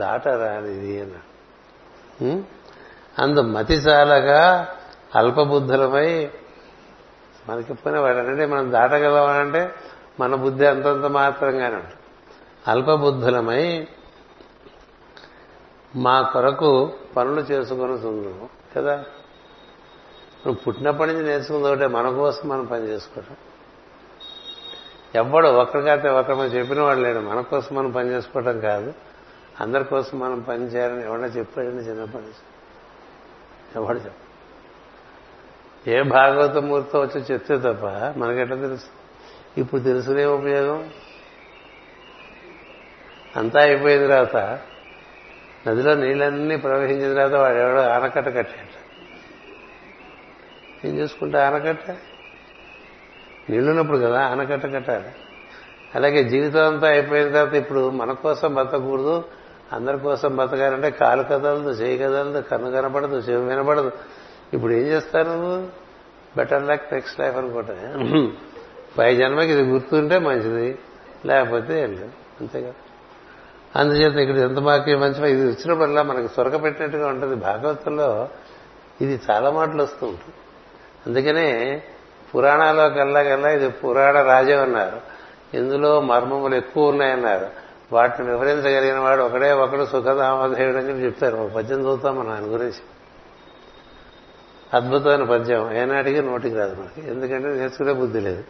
దాటరానిది అన్నాడు. అందు మతి చాలగా అల్పబుద్ధులమై మనకి పోయిన వాడనంటే మనం దాటగలవాడంటే మన బుద్ధి అంతంత మాత్రంగానే ఉంటుంది. అల్పబుద్ధులమై మా కొరకు పనులు చేసుకుని తుండము కదా. నువ్వు పుట్టినప్పటి నుంచి నేర్చుకుంది ఒకటే, మన కోసం మనం పని చేసుకోవడం. ఎవడు ఒకరికైతే ఒకరిమో చెప్పిన వాడు లేడు. మన కోసం మనం పని చేసుకోవడం కాదు, అందరి కోసం మనం పని చేయాలని ఎవడో చెప్పాడండి చిన్నప్పటి నుంచి. ఎవడు చెప్ప ఏ భాగవతమూర్తితో వచ్చి చెప్తే తప్ప మనకెట్లా తెలుసు? ఇప్పుడు తెలుసునే ఉపయోగం, అంతా అయిపోయిన తర్వాత నదిలో నీళ్ళన్నీ ప్రవహించిన తర్వాత వాడు ఎవడో ఆనకట్ట కట్టాడు. ఏం చూసుకుంటే ఆనకట్ట నీళ్ళున్నప్పుడు కదా ఆనకట్ట కట్టాలి. అలాగే జీవితం అంతా అయిపోయిన తర్వాత ఇప్పుడు మన కోసం బతకూడదు, అందరి కోసం బతకాలంటే కాలు కదలదు, చేయి కదలదు, కన్ను కనపడదు, చెవి వినపడదు. ఇప్పుడు ఏం చేస్తారు? బెటర్ లక్ నెక్స్ట్ లైఫ్ అనుకోవటం. పై జన్మకి ఇది గుర్తుంటే మంచిది, లేకపోతే అంతే కదా. అందుచేత ఇక్కడ ఎంత మాకే మంచి ఇది వచ్చినప్పుడల్లా మనకు సొరక పెట్టినట్టుగా ఉంటుంది. భాగవతంలో ఇది చాలా మాటలు వస్తూ ఉంటుంది. అందుకనే పురాణాల్లో కల్లా కల్లా ఇది పురాణ రాజే అన్నారు. ఇందులో మర్మములు ఎక్కువ ఉన్నాయన్నారు. వాటిని వివరించగలిగిన వాడు ఒకడే ఒకడు సుఖదామదేవుడు అని చెప్పి చెప్తారు. ఒక పద్యం చదువుతాం మనం ఆయన గురించి. అద్భుతమైన పద్యం, ఏనాటికి నోటికి రాదు మనకి, ఎందుకంటే నేర్చుకునే బుద్ధి లేదు.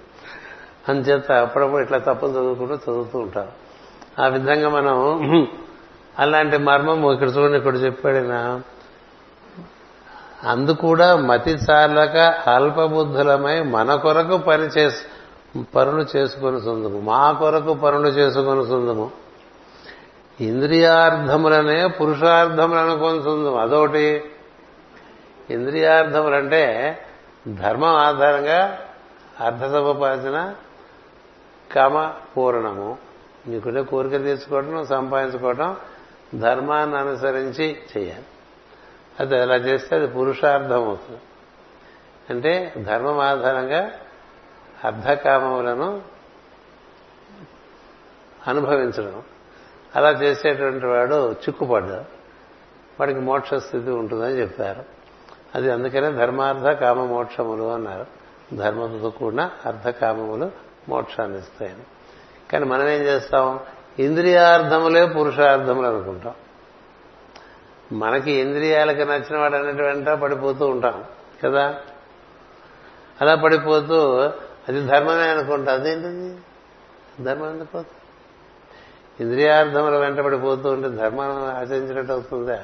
అందుచేత అప్పుడప్పుడు ఇట్లా తప్పులు చదువుకుంటూ చదువుతూ ఉంటాం. ఆ విధంగా మనం అలాంటి మర్మం ఇక్కడ చూడండి, ఇక్కడ చెప్పాడైనా అందుకూడా మతి చాలక అల్పబుద్ధులమై మన కొరకు పని చేసు పనులు చేసుకొని సుందము మా కొరకు పనులు చేసుకొని సుందము ఇంద్రియార్థములనే పురుషార్థములు అనుకొని సుందము. అదొకటి ఇంద్రియార్థములంటే ధర్మం ఆధారంగా అర్థసముపార్జన, కామ పూరణము, నీకునే కోరిక తీసుకోవడం, సంపాదించుకోవడం, ధర్మాన్ని అనుసరించి చేయాలి. అది అలా చేస్తే అది పురుషార్థం అవుతుంది. అంటే ధర్మం ఆధారంగా అర్థకామములను అనుభవించడం. అలా చేసేటువంటి వాడు చిక్కుపడ్డాడు, వాడికి మోక్ష స్థితి ఉంటుందని చెప్తారు. అది అందుకనే ధర్మార్థ కామ మోక్షములు అన్నారు. ధర్మంతో కూడిన అర్థకామములు మోక్షాన్ని ఇస్తాయని. కానీ మనం ఏం చేస్తాం, ఇంద్రియార్థములే పురుషార్థములు అనుకుంటాం. మనకి ఇంద్రియాలకు నచ్చిన వాడు అనేటి వెంట పడిపోతూ ఉంటాం కదా. అలా పడిపోతూ అది ధర్మమే అనుకుంటాం. అదేంటిది ధర్మం అనుకోవచ్చు. ఇంద్రియార్థముల వెంట పడిపోతూ ఉంటే ధర్మం ఆచరించినట్టు అవుతుందా?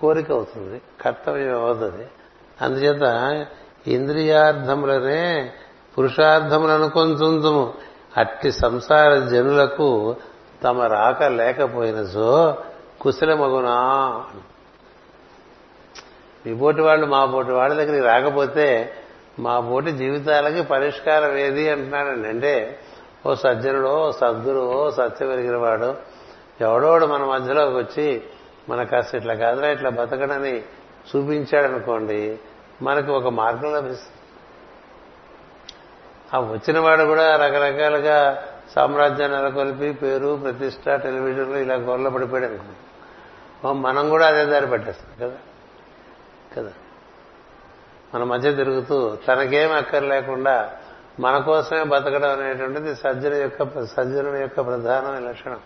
కోరిక అవుతుంది, కర్తవ్యం అవుతుంది. అందుచేత ఇంద్రియార్థములనే పురుషార్థములు అనుకుంటుందము. అట్టి సంసార జనులకు తమ రాక లేకపోయినచో కుశలమగునా. మీ పోటీ వాళ్ళు మా పోటీ వాళ్ళ దగ్గరికి రాకపోతే మా పోటీ జీవితాలకి పరిష్కారం ఏది అంటున్నానండి. అంటే ఓ సజ్జనుడో సద్గురువో సత్య వెలిగిన వాడు ఎవడోడు మన మధ్యలోకి వచ్చి మనకు కాస్త ఇట్లా కాదురా ఇట్లా బతకడని చూపించాడనుకోండి, మనకు ఒక మార్గం లభిస్తుంది. ఆ వచ్చినవాడు కూడా రకరకాలుగా సామ్రాజ్యాన్ని నెలకొల్పి పేరు ప్రతిష్ట టెలివిజన్లో ఇలా గోళ్ళ పడిపోయాడు అనుకో, మనం కూడా అదే దారి పట్టేస్తాం కదా కదా మన మధ్య తిరుగుతూ తనకేం అక్కర్లేకుండా మన కోసమే బతకడం అనేటువంటిది సజ్జను యొక్క సజ్జనుడి యొక్క ప్రధానమైన లక్షణం.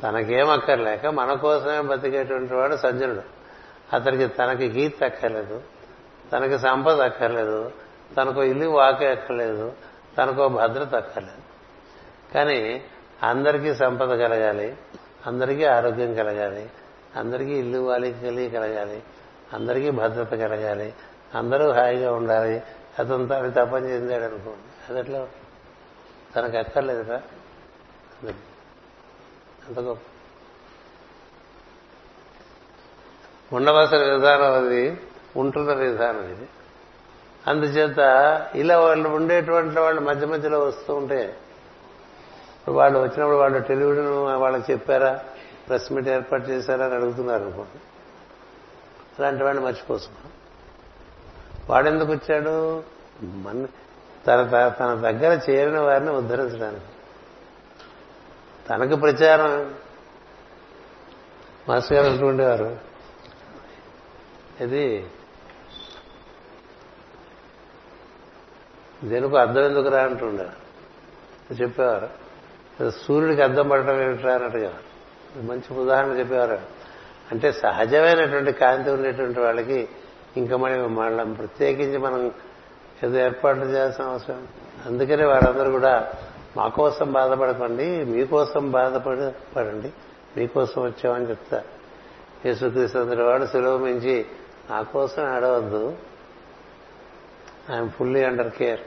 తనకేం అక్కర్లేక మన కోసమే బతికేటువంటి వాడు సజ్జనుడు. అతనికి తనకి కీర్తి అక్కర్లేదు, తనకి సంపద అక్కర్లేదు, తనకు ఇల్లు వాకే అక్కర్లేదు, తనకు భద్రత అక్కర్లేదు. కానీ అందరికీ సంపద కలగాలి, అందరికీ ఆరోగ్యం కలగాలి, అందరికీ ఇల్లు వాలికలి కలగాలి, అందరికీ భద్రత కలగాలి, అందరూ హాయిగా ఉండాలి. అతను తను తపని చెందాడు అనుకోండి, అదట్లో తనకు అక్కర్లేదురా. అంత గొప్ప ఉండవలసిన విధానం అది, ఉంటున్న విధానం ఇది. అందుచేత ఇలా వాళ్ళు ఉండేటువంటి వాళ్ళు మధ్య మధ్యలో వస్తూ ఉంటే వాళ్ళు వచ్చినప్పుడు వాళ్ళు టెలివిజన్ వాళ్ళకి చెప్పారా, ప్రెస్ మీట్ ఏర్పాటు చేశారా అని అడుగుతున్నారు అనుకోండి. అలాంటి వాడిని మర్చిపోతున్నాం. వాడెందుకు వచ్చాడు? మన తన తన దగ్గర చేరిన వారిని ఉద్ధరించడానికి, తనకు ప్రచారం. మాస్టర్ గారు అంటుండేవారు, ఇది దేనికి అర్థం ఎందుకు రా అంటుండేవారు. చెప్పేవారు సూర్యుడికి అర్థం పడటం ఏమిట్రా అన్నట్టుగా మంచి ఉదాహరణ చెప్పేవారు. అంటే సహజమైనటువంటి కాంతి ఉండేటువంటి వాళ్ళకి ఇంకా మనం మనం ప్రత్యేకించి మనం ఏదో ఏర్పాట్లు చేయాల్సిన అవసరం. అందుకనే వాళ్ళందరూ కూడా మా కోసం బాధపడకండి, మీకోసం బాధపడి పడండి, మీకోసం వచ్చామని చెప్తారు. యేసుక్రీస్తు వాడు సెలవు మించి నా కోసం ఆడవద్దు, ఐఎమ్ ఫుల్లీ అండర్ కేర్,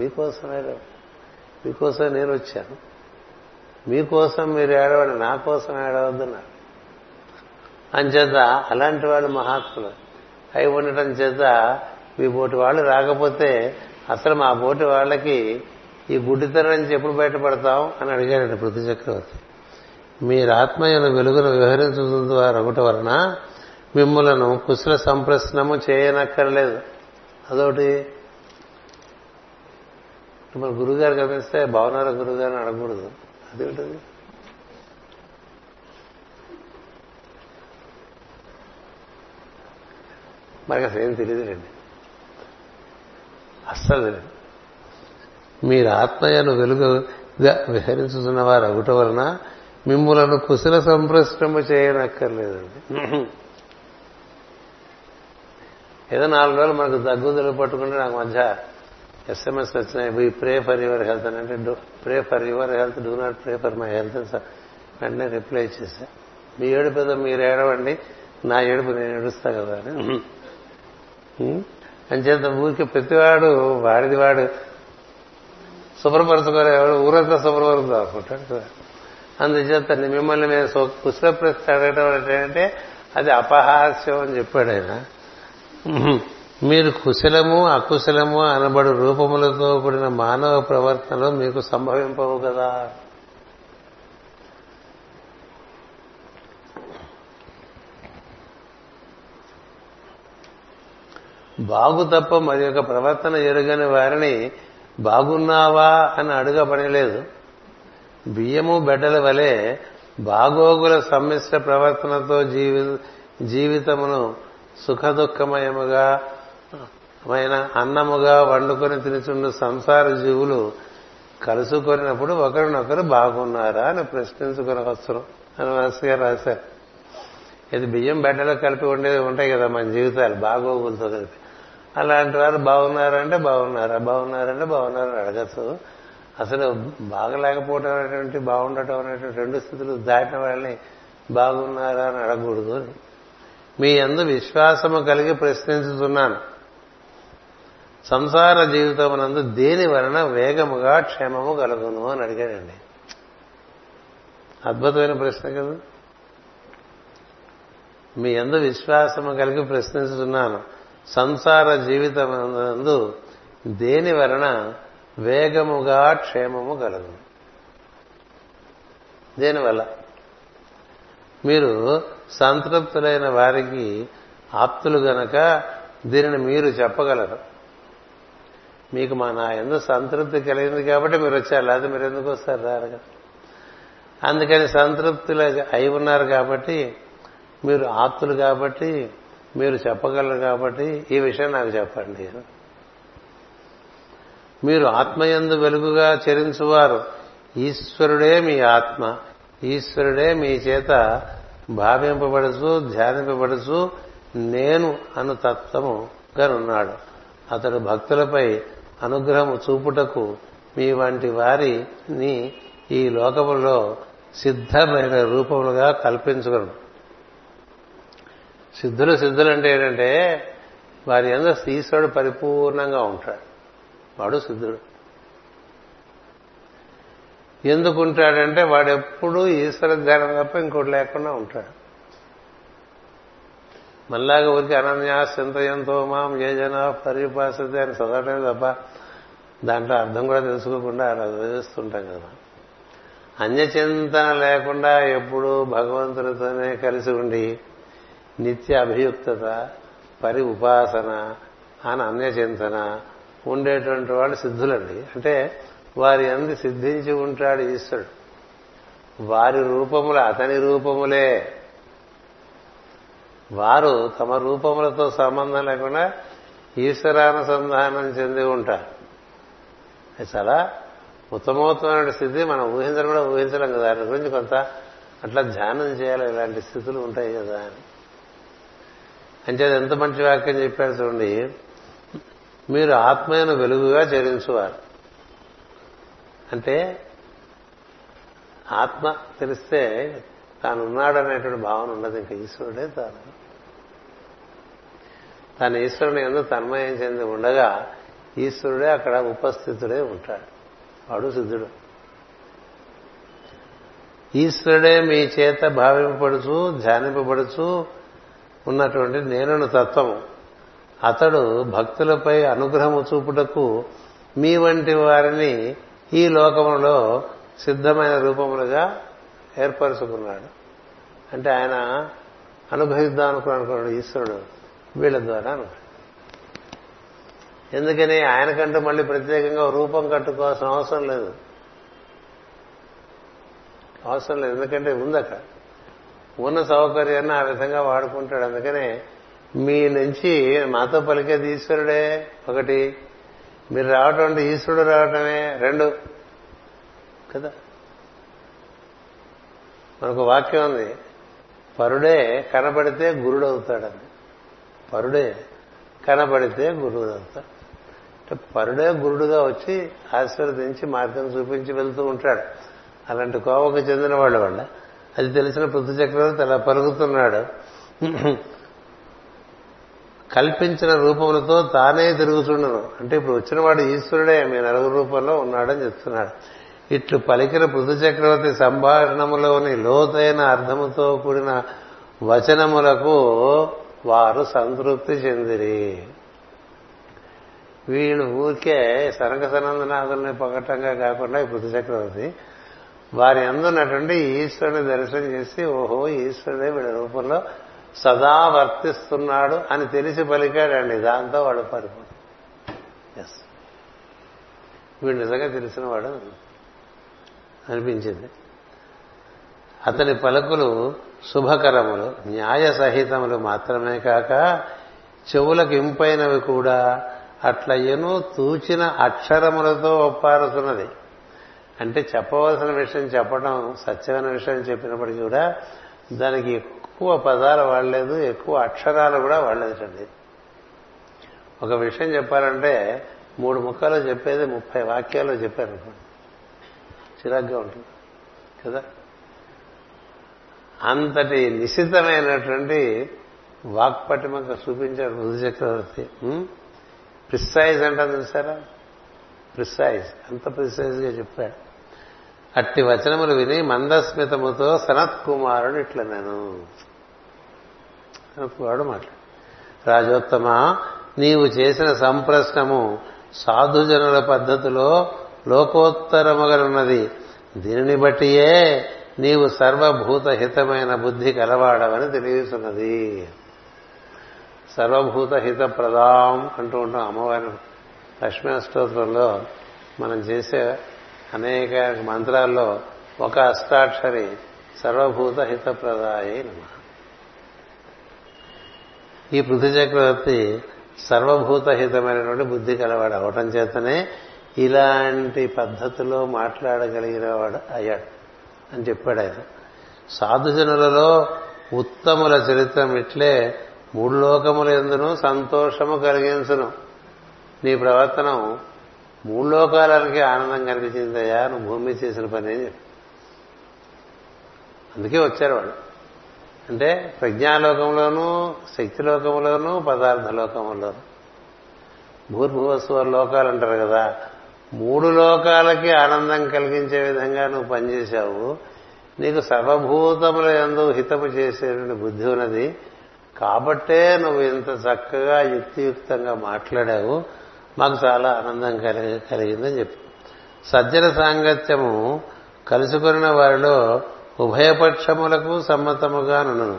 మీకోసం ఆడవ, మీకోసం నేను వచ్చాను, మీకోసం మీరు ఏడవండి, నా కోసం ఏడవద్దన్నారు. అంచేత అలాంటి వాళ్ళు మహాత్ములు అయి ఉండటం చేత మీ బోటి వాళ్ళు రాకపోతే అసలు మా బోటి వాళ్ళకి ఈ గుడ్డితనం నుంచి ఎప్పుడు బయటపడతాం అని అడిగాడండి పృథు చక్రవర్తి. మీరు ఆత్మయ్యను వెలుగును వ్యవహరించడం ద్వారా ఒకటి వలన మిమ్మలను కుశల సంప్రశ్నము చేయనక్కర్లేదు. అదొకటి మన గురువుగారు గమనిస్తే భావనార గురువు గారిని అడగకూడదు. అదేమిటండి మనకు అసలు ఏం తెలియదులేండి, అస్సలు తెలియదు. మీరు ఆత్మయ్యను వెలుగుగా విహరించుతున్న వారు అగుట వలన మిమ్ములను కుశల సంప్రశ్నము చేయనక్కర్లేదండి. ఏదో నాలుగు రోజులు మనకు దగ్గుదలు పట్టుకుంటే నాకు మధ్య ఎస్ఎంఎస్ వచ్చినాయి, we pray for your health అని. అంటే pray for your health, do not pray for my health అని వెంటనే రిప్లై చేశా. మీ ఏడుపు ఏదో మీరు ఏడవండి, నా ఏడుపు నేను ఏడుస్తా కదా అని. అంచేత ఊరికి ప్రతివాడు వాడిది వాడు శుభ్రపరచుకోలే, ఎవరు ఊరంతా శుభ్రపరుద్దాం అనుకుంటాడు కదా. అందుచేత మిమ్మల్ని మేము కుశల ప్రశ్న అడగటం అంటే అది అపహాస్యం అని చెప్పాడు ఆయన. మీరు కుశలము అకుశలము అనబడు రూపములతో కూడిన మానవ ప్రవర్తనలో మీకు సంభవింపవు కదా. బాగు తప్ప మరి యొక్క ప్రవర్తన ఎరుగని వారిని బాగున్నావా అని అడుగ పనిలేదు. బియ్యము బిడ్డల వలె బాగోగుల సమ్మిశ్ర ప్రవర్తనతో జీవి జీవితమును సుఖ దుఃఖమయముగా మైన అన్నముగా వండుకొని తినుచున్న సంసార జీవులు కలుసుకొనినప్పుడు ఒకరినొకరు బాగున్నారా అని ప్రశ్నించుకొనవసరం అని మనసు గారు రాశారు. ఇది బియ్యం బిడ్డలో కలిపి ఉండేవి ఉంటాయి కదా మన జీవితాలు బాగోగులతో కలిపి. అలాంటి వారు బాగున్నారంటే బాగున్నారా బాగున్నారంటే బాగున్నారని అడగచ్చు. అసలు బాగలేకపోవటం అనేటువంటి బాగుండటం అనేటువంటి రెండు స్థితులు దాటిన వాళ్ళని బాగున్నారా అని అడగకూడదు అని మీ యందు విశ్వాసము కలిగి ప్రశ్నించుతున్నాను. సంసార జీవితం నందు దేని వలన వేగముగా క్షేమము కలుగును అని అడిగాడండి. అద్భుతమైన ప్రశ్న కదా. మీ యందు విశ్వాసము కలిగి ప్రశ్నించుతున్నాను. సంసార జీవితం నందు దేని వలన వేగముగా క్షేమము కలుగును. దేనివల్ల మీరు సంతృప్తులైన వారికి ఆప్తులు గనక దీనిని మీరు చెప్పగలరు. మీకు మా నా యందు సంతృప్తి కలిగింది కాబట్టి మీరు వచ్చారు, లేదా మీరు ఎందుకు వస్తారు రారు కదా. అందుకని సంతృప్తులు అయి ఉన్నారు కాబట్టి మీరు ఆప్తులు కాబట్టి మీరు చెప్పగలరు కాబట్టి ఈ విషయం నాకు చెప్పండి. మీరు ఆత్మయందు వెలుగుగా చెరించువారు. ఈశ్వరుడే మీ ఆత్మ, ఈశ్వరుడే మీ చేత భావింపబడుచు ధ్యానింపబడుచు నేను అను తత్వముగా ఉన్నాడు. అతడు భక్తులపై అనుగ్రహము చూపుటకు మీ వంటి వారిని ఈ లోకములో సిద్ధమైన రూపములుగా కల్పించగలడు. సిద్ధులు సిద్ధులంటే ఏంటంటే వారి యందు ఈశ్వరుడు పరిపూర్ణంగా ఉంటాడు. వాడు సిద్ధుడు. ఎందుకుంటాడంటే వాడెప్పుడు ఈశ్వర ధ్యానం తప్ప ఇంకోటి లేకుండా ఉంటాడు. మళ్ళాగా ఊరికి అనన్యా చింతయంతో మాం ఏ జనా పరిపాసతే అని చదవటమే తప్ప దాంట్లో అర్థం కూడా తెలుసుకోకుండా అలా చదివేస్తుంటాం కదా. అన్యచింతన లేకుండా ఎప్పుడూ భగవంతుడితోనే కలిసి ఉండి నిత్య అభియుక్తత పరి ఉపాసన అని అన్యచింతన ఉండేటువంటి వాళ్ళు సిద్ధులండి. అంటే వారి యందు సిద్ధించి ఉంటాడు ఈశ్వరుడు. వారి రూపములు అతని రూపములే. వారు తమ రూపములతో సంబంధం లేకుండా ఈశ్వరానుసంధానం చెంది ఉంటారు. అది చాలా ఉత్తమోత్తమైన స్థితి. మనం ఊహించడం కూడా ఊహించలేం కదా. దాని గురించి కొంత అట్లా ధ్యానం చేయాలి. ఇలాంటి స్థితులు ఉంటాయి కదా అని. అంటే అది ఎంత మంచి వాక్యం చెప్పారు చూడండి. మీరు ఆత్మను వెలుగుగా చెరించువారు. అంటే ఆత్మ తెలిస్తే తానున్నాడనేటువంటి భావన ఉండదు. ఇంకా ఈశ్వరుడే తాను. తాను ఈశ్వరుని యందు తన్మయం చెంది ఉండగా ఈశ్వరుడే అక్కడ ఉపస్థితుడే ఉంటాడు. వాడు సిద్ధుడు. ఈశ్వరుడే మీ చేత భావింపబడుచు ధ్యానింపబడుచు ఉన్నటువంటి నేనును తత్వము. అతడు భక్తులపై అనుగ్రహము చూపుటకు మీ వంటి వారిని ఈ లోకములో సిద్ధమైన రూపములుగా ఏర్పరుచుకున్నాడు. అంటే ఆయన అనుభవిద్దాం అనుకున్నాడు ఈశ్వరుడు వీళ్ళ ద్వారా. ఎందుకని ఆయనకంటూ మళ్ళీ ప్రత్యేకంగా రూపం కట్టుకోవాల్సిన అవసరం లేదు అవసరం లేదు ఎందుకంటే ఉంది అక్కడ ఉన్న సౌకర్యాన్ని ఆ విధంగా వాడుకుంటాడు. అందుకనే మీ నుంచి మాతో పలికేది ఈశ్వరుడే. ఒకటి మీరు రావటం అంటే ఈశ్వరుడు రావటమే. రెండు కదా. మనకు వాక్యం ఉంది, పరుడే కనబడితే గురుడు అవుతాడని. పరుడే కనబడితే గురువుడు అవుతాడు అంటే పరుడే గురుడుగా వచ్చి ఆశీర్వదించి మార్గం చూపించి వెళ్తూ ఉంటాడు. అలాంటి కోవకు చెందిన వాళ్ళ వల్ల అది తెలిసిన పృథు చక్రవర్తి అలా పరుగుతున్నాడు. కల్పించిన రూపములతో తానే తిరుగుతుండను. అంటే ఇప్పుడు వచ్చిన వాడు ఈశ్వరుడే మీ నలుగురు రూపంలో ఉన్నాడని చెప్తున్నాడు. ఇట్లు పలికిన పృథు చక్రవర్తి సంభాషణములోని లోతైన అర్థముతో కూడిన వచనములకు వారు సంతృప్తి చెందిరి. వీళ్ళు ఊరికే సనక సనందనాథుల్ని పొగటంగా కాకుండా ఈ పృథు చక్రవర్తి వారి అందున్నటువంటి ఈశ్వరుని దర్శనం చేసి ఓహో ఈశ్వరుడే వీళ్ళ రూపంలో సదా వర్తిస్తున్నాడు అని తెలిసి పలికాడండి. దాంతో వాడు పరిపూర్ణ ఎస్ వీడు నిజంగా తెలిసినవాడు అనిపించింది. అతని పలుకులు శుభకరములు న్యాయ సహితములు మాత్రమే కాక చెవులకు ఇంపైనవి కూడా. అట్లయ్యను తూచిన అక్షరములతో ఒప్పారుతున్నది. అంటే చెప్పవలసిన విషయం చెప్పడం, సత్యమైన విషయం చెప్పినప్పటికీ కూడా దానికి ఎక్కువ పదాలు వాడలేదు, ఎక్కువ అక్షరాలు కూడా వాడలేదండి. ఒక విషయం చెప్పాలంటే మూడు ముక్కలో చెప్పేది ముప్పై వాక్యాల్లో చెప్పారనుకోండి, చిరాగ్గా ఉంటుంది కదా. అంతటి నిశితమైనటువంటి వాక్పటిమకు చూపించాడు పృథు చక్రవర్తి. ప్రిసైజ్ అంటారు చూసారా, ప్రిసైజ్, అంత ప్రిసైజ్గా చెప్పాడు. అట్టి వచనములు విని మందస్మితముతో సనత్ కుమారుడు ఇట్లా నేను వాడు మాట్లాడు రాజోత్తమ, నీవు చేసిన సంప్రశ్నము సాధుజనుల పద్ధతిలో లోకోత్తరముగనున్నది. దీనిని బట్టియే నీవు సర్వభూత హితమైన బుద్ధి కలవాడవని తెలియచున్నది. సర్వభూత హిత ప్రదాం అంటూ ఉంటాం. అమ్మవారి లక్ష్మీ స్తోత్రంలో మనం చేసే అనేక మంత్రాల్లో ఒక అష్టాక్షరి సర్వభూత హితప్రదాయే నమః. ఈ పృథు చక్రవర్తి సర్వభూత హితమైనటువంటి బుద్ధి కలవాడు అవటం చేతనే ఇలాంటి పద్ధతిలో మాట్లాడగలిగిన వాడు అయ్యాడు అని చెప్పాడు ఆయన. సాధుజనులలో ఉత్తముల చరిత్రం ఇట్లే మూడు లోకముల యందును సంతోషము కలిగించును. నీ ప్రవర్తన మూడు లోకాలకి ఆనందం కనిపించిందయ్యా, నువ్వు భూమి చేసిన పని అని చెప్పి అందుకే వచ్చారు వాళ్ళు. అంటే ప్రజ్ఞాలోకంలోనూ శక్తిలోకంలోనూ పదార్థ లోకంలోనూ భూర్భువస్వ లోకాలు అంటారు కదా, మూడు లోకాలకి ఆనందం కలిగించే విధంగా నువ్వు పనిచేశావు. నీకు సర్వభూతముల యందు హితము చేసేటువంటి బుద్ధి ఉన్నది కాబట్టే నువ్వు ఇంత చక్కగా యుక్తియుక్తంగా మాట్లాడావు, మాకు చాలా ఆనందం కలి కలిగిందని చెప్పి సజ్జన సాంగత్యము కలుసుకున్న వారిలో ఉభయపక్షములకు సమ్మతముగా నును.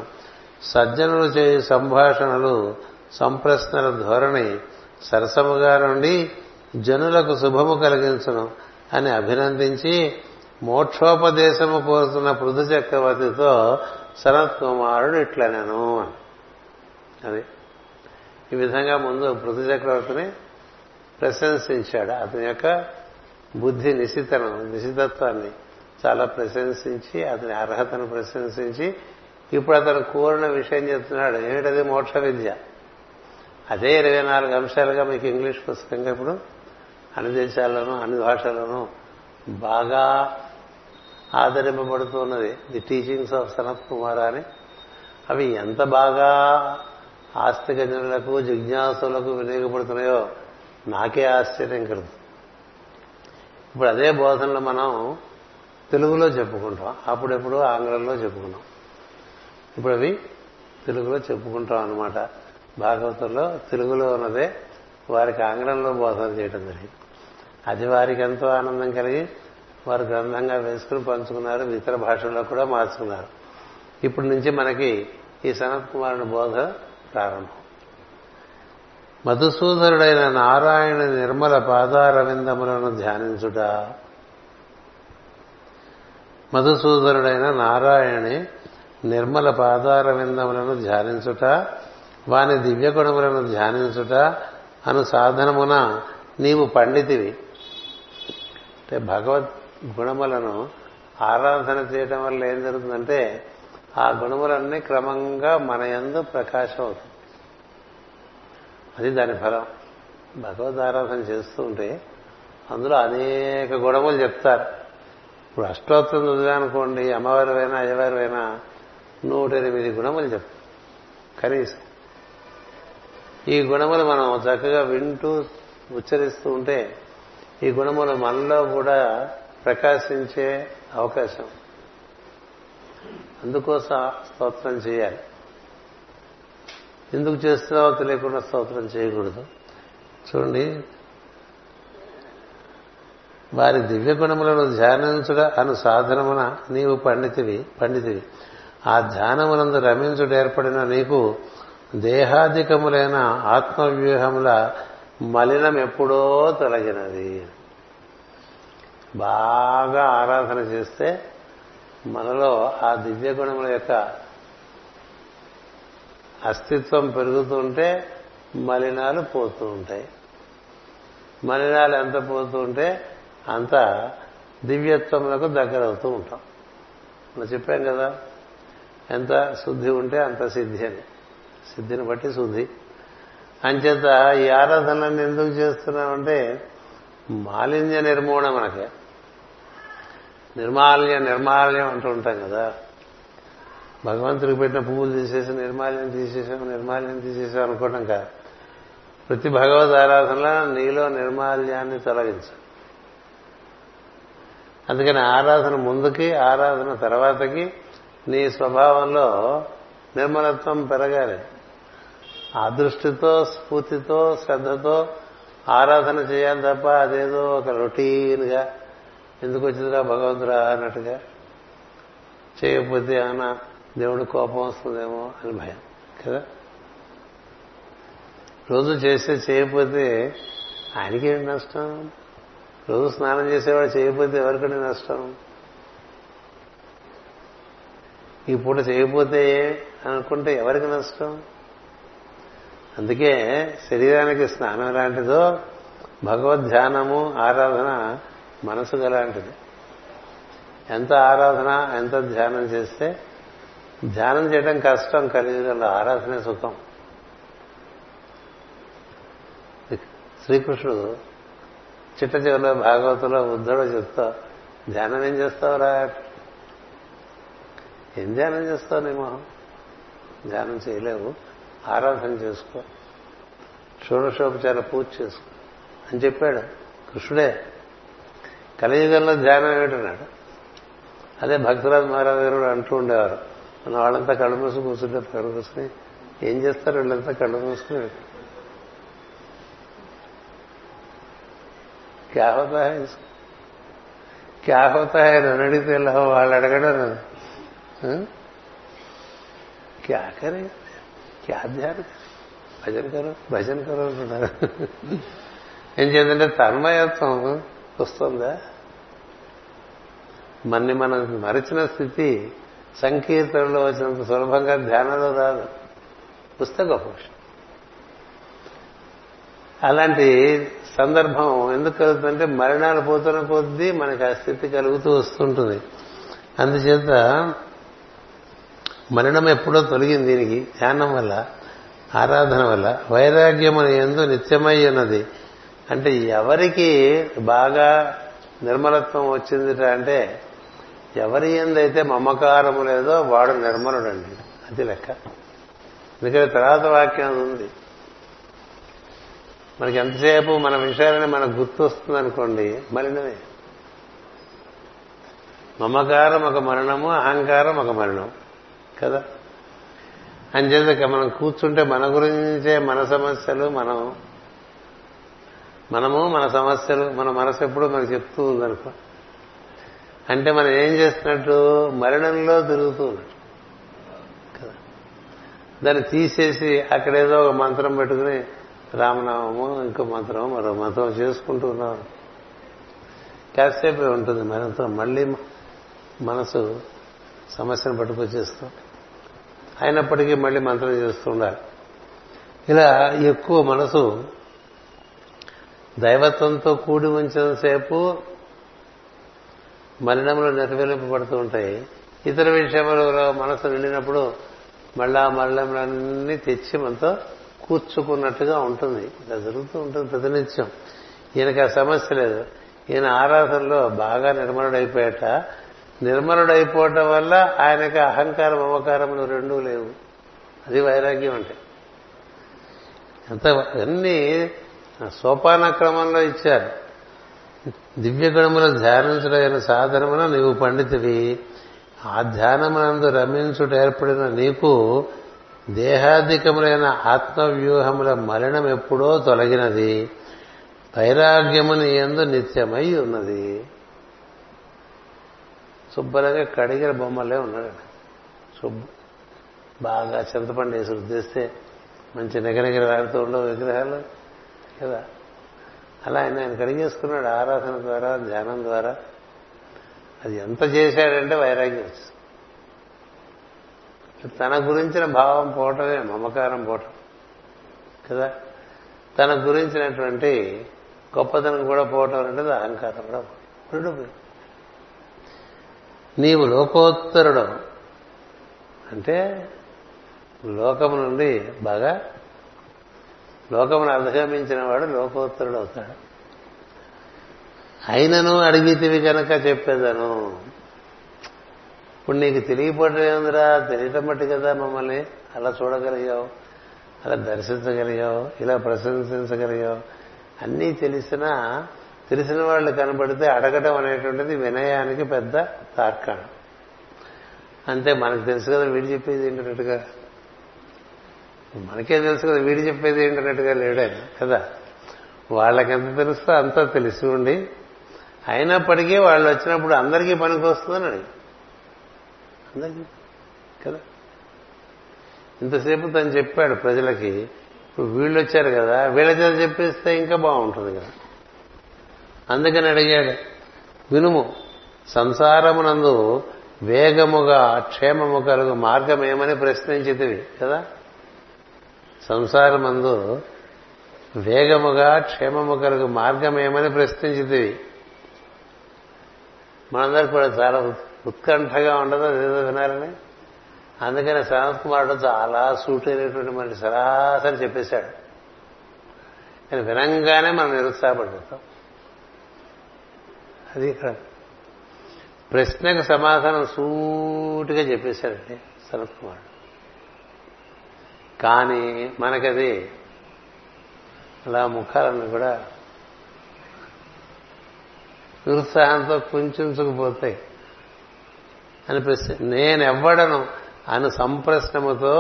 సజ్జనులు చేయు సంభాషణలు సంప్రశ్నల ధోరణి సరసముగా నుండి జనులకు శుభము కలిగించును అని అభినందించి మోక్షోపదేశము కోరుతున్న పృథు చక్రవర్తితో సనత్ కుమారుడు ఇట్లా నేను అది. ఈ విధంగా ముందు పృథు చక్రవర్తిని ప్రశంసించాడు. అతని యొక్క బుద్ధి నిశితను నిశితత్వాన్ని చాలా ప్రశంసించి అతని అర్హతను ప్రశంసించి ఇప్పుడు అతను కోరిన విషయం చెప్తున్నాడు. ఏమిటది? మోక్ష విద్య. అదే ఇరవై నాలుగు అంశాలుగా మీకు ఇంగ్లీష్ పుస్తకంగా ఇప్పుడు అన్ని దేశాల్లోనూ అన్ని భాషల్లోనూ బాగా ఆదరింపబడుతున్నది. The teachings of Sanat Kumar అని. అవి ఎంత బాగా ఆస్తిక జనులకు జిజ్ఞాసులకు వినియోగపడుతున్నాయో నాకే ఆశ్చర్యం కలుగుతుంది. ఇప్పుడు అదే బోధనలు మనం తెలుగులో చెప్పుకుంటాం, అప్పుడెప్పుడు ఆంగ్లంలో చెప్పుకున్నాం, ఇప్పుడు అవి తెలుగులో చెప్పుకుంటాం అనమాట. భాగవతంలో తెలుగులో ఉన్నదే వారికి ఆంగ్లంలో బోధన చేయడం జరిగింది. అది వారికి ఎంతో ఆనందం కలిగి వారు గ్రంథంగా వేసుకుని పంచుకున్నారు, ఇతర భాషల్లో కూడా మార్చుకున్నారు. ఇప్పటి నుంచి మనకి ఈ సనత్ కుమారుని బోధ ప్రారంభం. మధుసూదరుడైన నారాయణ నిర్మల పాదారవిందములను ధ్యానించుట. మధుసూదరుడైన నారాయణి నిర్మల పాదారవిందములను ధ్యానించుట, వాని దివ్యగుణములను ధ్యానించుట అను సాధనమున నీవు పండితివి. అంటే భగవద్ గుణములను ఆరాధన చేయడం వల్ల ఏం జరుగుతుందంటే ఆ గుణములన్నీ క్రమంగా మన యందు ప్రకాశం అవుతుంది. అది దాని ఫలం. భగవద్ ఆరాధన చేస్తూ ఉంటే అందులో అనేక గుణములు చెప్తారు. ఇప్పుడు అష్టోత్తరం చదివానుకోండి, అమ్మవారివైనా అయ్యవారివైనా నూట ఎనిమిది గుణములు చెప్తారు కనీసం. ఈ గుణములు మనం చక్కగా వింటూ ఉచ్చరిస్తూ ఉంటే ఈ గుణములు మనలో కూడా ప్రకాశించే అవకాశం అందుకోసం స్తోత్రం చేయాలి. ఎందుకు చేస్తున్నావో తెలియకుండా స్తోత్రం చేయకూడదు. చూడండి, వారి దివ్య గుణములను ధ్యానించుట అను సాధనమున నీవు పండితివి పండితివి ఆ ధ్యానమునందు రమించుడు ఏర్పడిన నీకు దేహాధికములైన ఆత్మవ్యూహముల మలినం ఎప్పుడో తొలగినది. బాగా ఆరాధన చేస్తే మనలో ఆ దివ్య గుణముల యొక్క అస్తిత్వం పెరుగుతుంటే మలినాలు పోతూ ఉంటాయి. మలినాలు ఎంత పోతూ ఉంటే అంత దివ్యత్వములకు దగ్గరవుతూ ఉంటాం. మనం చెప్పాం కదా, ఎంత శుద్ధి ఉంటే అంత సిద్ధి అని. సిద్ధిని బట్టి శుద్ధి. అంచేత ఈ ఆరాధనలను ఎందుకు చేస్తున్నామంటే మాలిన్య నిర్మూలన. మనకి నిర్మాల్య నిర్మాల్యం అంటూ ఉంటాం కదా, భగవంతుడికి పెట్టిన పువ్వులు తీసేసి నిర్మాల్యం తీసేసాం నిర్మాల్యం తీసేసాం అనుకోవడం కాదు. ప్రతి భగవద్ ఆరాధనలో నీలో నిర్మాల్యాన్ని తొలగించు. అందుకని ఆరాధన ముందుకి ఆరాధన తర్వాతకి నీ స్వభావంలో నిర్మలత్వం పెరగాలి. ఆ దృష్టితో స్ఫూర్తితో శ్రద్ధతో ఆరాధన చేయాలి తప్ప అదేదో ఒక రొటీన్గా ఎందుకు వచ్చిందిరా భగవంతురా అన్నట్టుగా చేయకపోతే ఏమైనా దేవుడు కోపం వస్తుందేమో అని భయం కదా. రోజు చేస్తే చేయకపోతే ఆయనకేంటి నష్టం? రోజు స్నానం చేసేవాడు చేయకపోతే ఎవరికంటే నష్టం? ఈ పూట చేయకపోతే అనుకుంటే ఎవరికి నష్టం? అందుకే శరీరానికి స్నానం లాంటిదో భగవద్ ధ్యానము ఆరాధన మనసుకు అలాంటిది. ఎంత ఆరాధన ఎంత ధ్యానం చేస్తే, ధ్యానం చేయడం కష్టం కలియుగంలో, ఆరాధనే సుఖం. శ్రీకృష్ణుడు చిట్ట చివరిలో భాగవతంలో బుద్ధుడు చెప్తా, ధ్యానం ఏం చేస్తావురా? ఏం ధ్యానం చేస్తావు నీ మొహం? ధ్యానం చేయలేవు, ఆరాధన చేసుకో, షోడశోపచార పూజ చేసుకో అని చెప్పాడు కృష్ణుడే. కలియుగంలో ధ్యానం ఏమిటన్నాడు. అదే భక్తురాజ్ మహారాజ్ గారు అంటూ ఉండేవారు, మన వాళ్ళంతా కళ్ళు మూసుకు కూర్చుంటే కళ్ళు కూర్చుని ఏం చేస్తారు వీళ్ళంతా కళ్ళు మూసుకుని క్యా హోతా హై క్యా హోతా హై నన్ను అడిగితే వాళ్ళు అడగడం క్యా కరే క్యా ధ్యాన భజన కరో భజన కరో అంటున్నారు. ఏం చేద్దంటే తన్మయత్వం వస్తుందా? మన్ని మనం మరిచిన స్థితి సంకీర్తనలో వచ్చినంత సులభంగా ధ్యానంలో రాదు. పుస్తక గొప్ప విషయం. అలాంటి సందర్భం ఎందుకు కలుగుతుందంటే మరణాలు పోతున్న కొద్దీ మనకి ఆ స్థితి కలుగుతూ వస్తుంటుంది. అందుచేత మరణం ఎప్పుడో తొలగింది దీనికి ధ్యానం వల్ల, ఆరాధన వల్ల. వైరాగ్యం ఎందు నిత్యమై ఉన్నది అంటే ఎవరికి బాగా నిర్మలత్వం వచ్చిందిట అంటే ఎవరి ఎందైతే మమకారము లేదో వాడు నిర్మలుడు అండి, అది లెక్క. ఎందుకంటే తర్వాత వాక్యం అది ఉంది. మనకి ఎంతసేపు మన విషయాలని మనకు గుర్తు వస్తుంది అనుకోండి, మలినమే. మమకారం ఒక మరణము, అహంకారం ఒక మరణం కదా. అంచేత మనం కూర్చుంటే మన గురించే మన సమస్యలు, మనం మనము మన సమస్యలు, మన మనసు ఎప్పుడు మనకు చెప్తూ ఉందనుకో. అంటే మనం ఏం చేస్తున్నట్టు? మరణంలో తిరుగుతూ ఉన్నట్టు కదా. దాన్ని తీసేసి అక్కడేదో ఒక మంత్రం పెట్టుకుని రామనామము ఇంకో మంత్రము మరో మంత్రం చేసుకుంటూ ఉన్నాం. కాసేపే ఉంటుంది మనంతో, మళ్ళీ మనసు సమస్యను పట్టుకొచ్చేస్తాం. అయినప్పటికీ మళ్ళీ మంత్రం చేస్తూ ఉండాలి. ఇలా ఎక్కువ మనసు దైవత్వంతో కూడి ఉంచినంతసేపు మలినములు నెరవేలింపబడుతూ ఉంటాయి. ఇతర విషయములలో మనసు నిండినప్పుడు మళ్ళా మలినములన్నీ తెచ్చి మనతో కూర్చుకున్నట్టుగా ఉంటుంది. ఇలా జరుగుతూ ఉంటుంది ప్రతినిత్యం. ఈయనకి ఆ సమస్య లేదు, ఈయన ఆరాధనలో బాగా నిర్మలుడైపోయాట. నిర్మలుడైపోవటం వల్ల ఆయనకి అహంకారం మమకారములు రెండూ లేవు. అది వైరాగ్యం అంటే. అంత అన్నీ సోపాన క్రమంలో ఇచ్చారు. దివ్య గుణములను ధ్యానించడం సాధనమున నీవు పండితివి, ఆ ధ్యానమునందు రమించుట ఏర్పడిన నీకు దేహాధికములైన ఆత్మవ్యూహముల మలినం ఎప్పుడో తొలగినది, వైరాగ్యముని యందు నిత్యమై ఉన్నది. శుభ్రంగా కడిగిన బొమ్మలే ఉన్నాడండి. శుభ్ర బాగా చింతపండు వేసి రుద్దేస్తే మంచి నిగనిగిర ఆడుతూ ఉండవు విగ్రహాలు కదా. అలా ఆయన ఆయన కడిగేసుకున్నాడు ఆరాధన ద్వారా, ధ్యానం ద్వారా. అది ఎంత చేశాడంటే వైరాగ్యం వచ్చింది. తన గురించిన భావం పోవటమే మమకారం పోవటం కదా. తన గురించినటువంటి గొప్పతనం కూడా పోవటం అనేది అహంకారం కూడా రెండు. నీవు లోకోత్తరుడు అంటే లోకం నుండి బాగా లోకమును అధిగమించిన వాడు లోకోత్తరుడు అవుతాడు. అయినను అడిగితివి కనుక చెప్పేదను. ఇప్పుడు నీకు తెలియపడలేదురా, తెలియటం బట్టి కదా మమ్మల్ని అలా చూడగలిగావు, అలా దర్శించగలిగావు, ఇలా ప్రశంసించగలిగావు. అన్నీ తెలిసినా తెలిసిన వాళ్ళు కనబడితే అడగటం అనేటువంటిది వినయానికి పెద్ద తార్కాణం. అంతే, మనకు తెలుసు కదా వీడు చెప్పేది ఏంటన్నట్టుగా, మనకే తెలుసు కదా వీడు చెప్పేది ఏంటన్నట్టుగా లేడే కదా. వాళ్ళకెంత తెలుస్తో అంతా తెలిసి ఉండి అయినప్పటికీ వాళ్ళు వచ్చినప్పుడు అందరికీ పనికి వస్తుందని అడిగి అందరికీ కదా. ఇంతసేపు తను చెప్పాడు ప్రజలకి, ఇప్పుడు వీళ్ళు వచ్చారు కదా, వీళ్ళ చేత చెప్పిస్తే ఇంకా బాగుంటుంది కదా. అందుకని అడిగాడు, వినుము, సంసారమునందు వేగముగా క్షేమము కలుగు మార్గం ఏమని ప్రశ్నించితివి కదా. సంసారమందు వేగముగా క్షేమము కలుగు మార్గం ఏమని ప్రశ్నించితివి. మనందరికి కూడా చాలా ఉత్కంఠగా ఉండదు అదేదో వినాలని. అందుకని సనత్ కుమారుడు చాలా సూట్ అయినటువంటి మనిషి సరాసరి చెప్పేశాడు. నేను వినంగానే మనం నిరుత్సాహపడిపోతాం. అది ఇక్కడ ప్రశ్నకు సమాధానం సూటిగా చెప్పేశాడండి సనత్ కుమారుడు. కానీ మనకది అలా ముఖాలను కూడా నిరుత్సాహంతో కుంచుకుపోతాయి అని ప్రశ్న. నేనెవ్వడను అని సంప్రశ్నముతో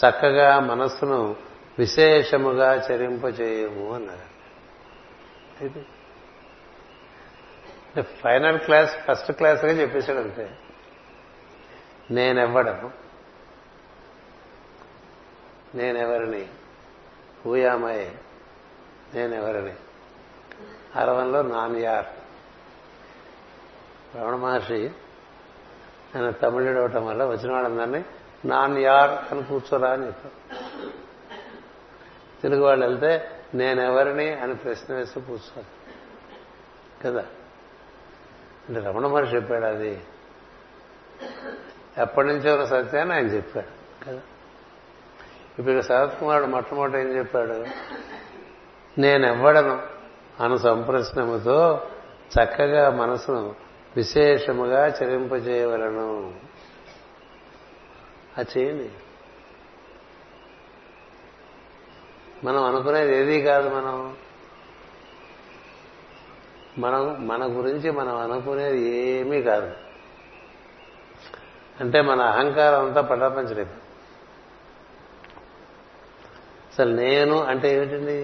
చక్కగా మనస్సును విశేషముగా చరింపచేయము అన్నారు. ఫైనల్ క్లాస్ ఫస్ట్ క్లాస్గా చెప్పేశాడు అంతే. నేనెవ్వడను, నేనెవరిని, ఊయామయ్ నేనెవరిని, అరవంలో నాన్యార్. రమణ మహర్షి ఆయన తమిళుడు అవటం వల్ల వచ్చిన వాళ్ళందరినీ నాన్యార్ అని కూర్చోరా అని చెప్పారు. తెలుగు వాళ్ళు వెళ్తే నేనెవరిని అని ప్రశ్న వేస్తూ కూర్చోరు కదా. అంటే రమణ మహర్షి చెప్పాడు, అది ఎప్పటి నుంచో ఉన్న సత్యాన్ని ఆయన చెప్పాడు కదా. ఇప్పుడు శరత్ కుమారుడు మొట్టమొదట ఏం చెప్పాడు, నేనెవ్వడను అను సంప్రశ్నముతో చక్కగా మనసును విశేషముగా చరింపజేయవలను. అది చేయండి. మనం అనుకునేది ఏదీ కాదు. మనం మనం మన గురించి మనం అనుకునేది ఏమీ కాదు. అంటే మన అహంకారం అంతా పటాపంచలేదు. అసలు నేను అంటే ఏమిటండి?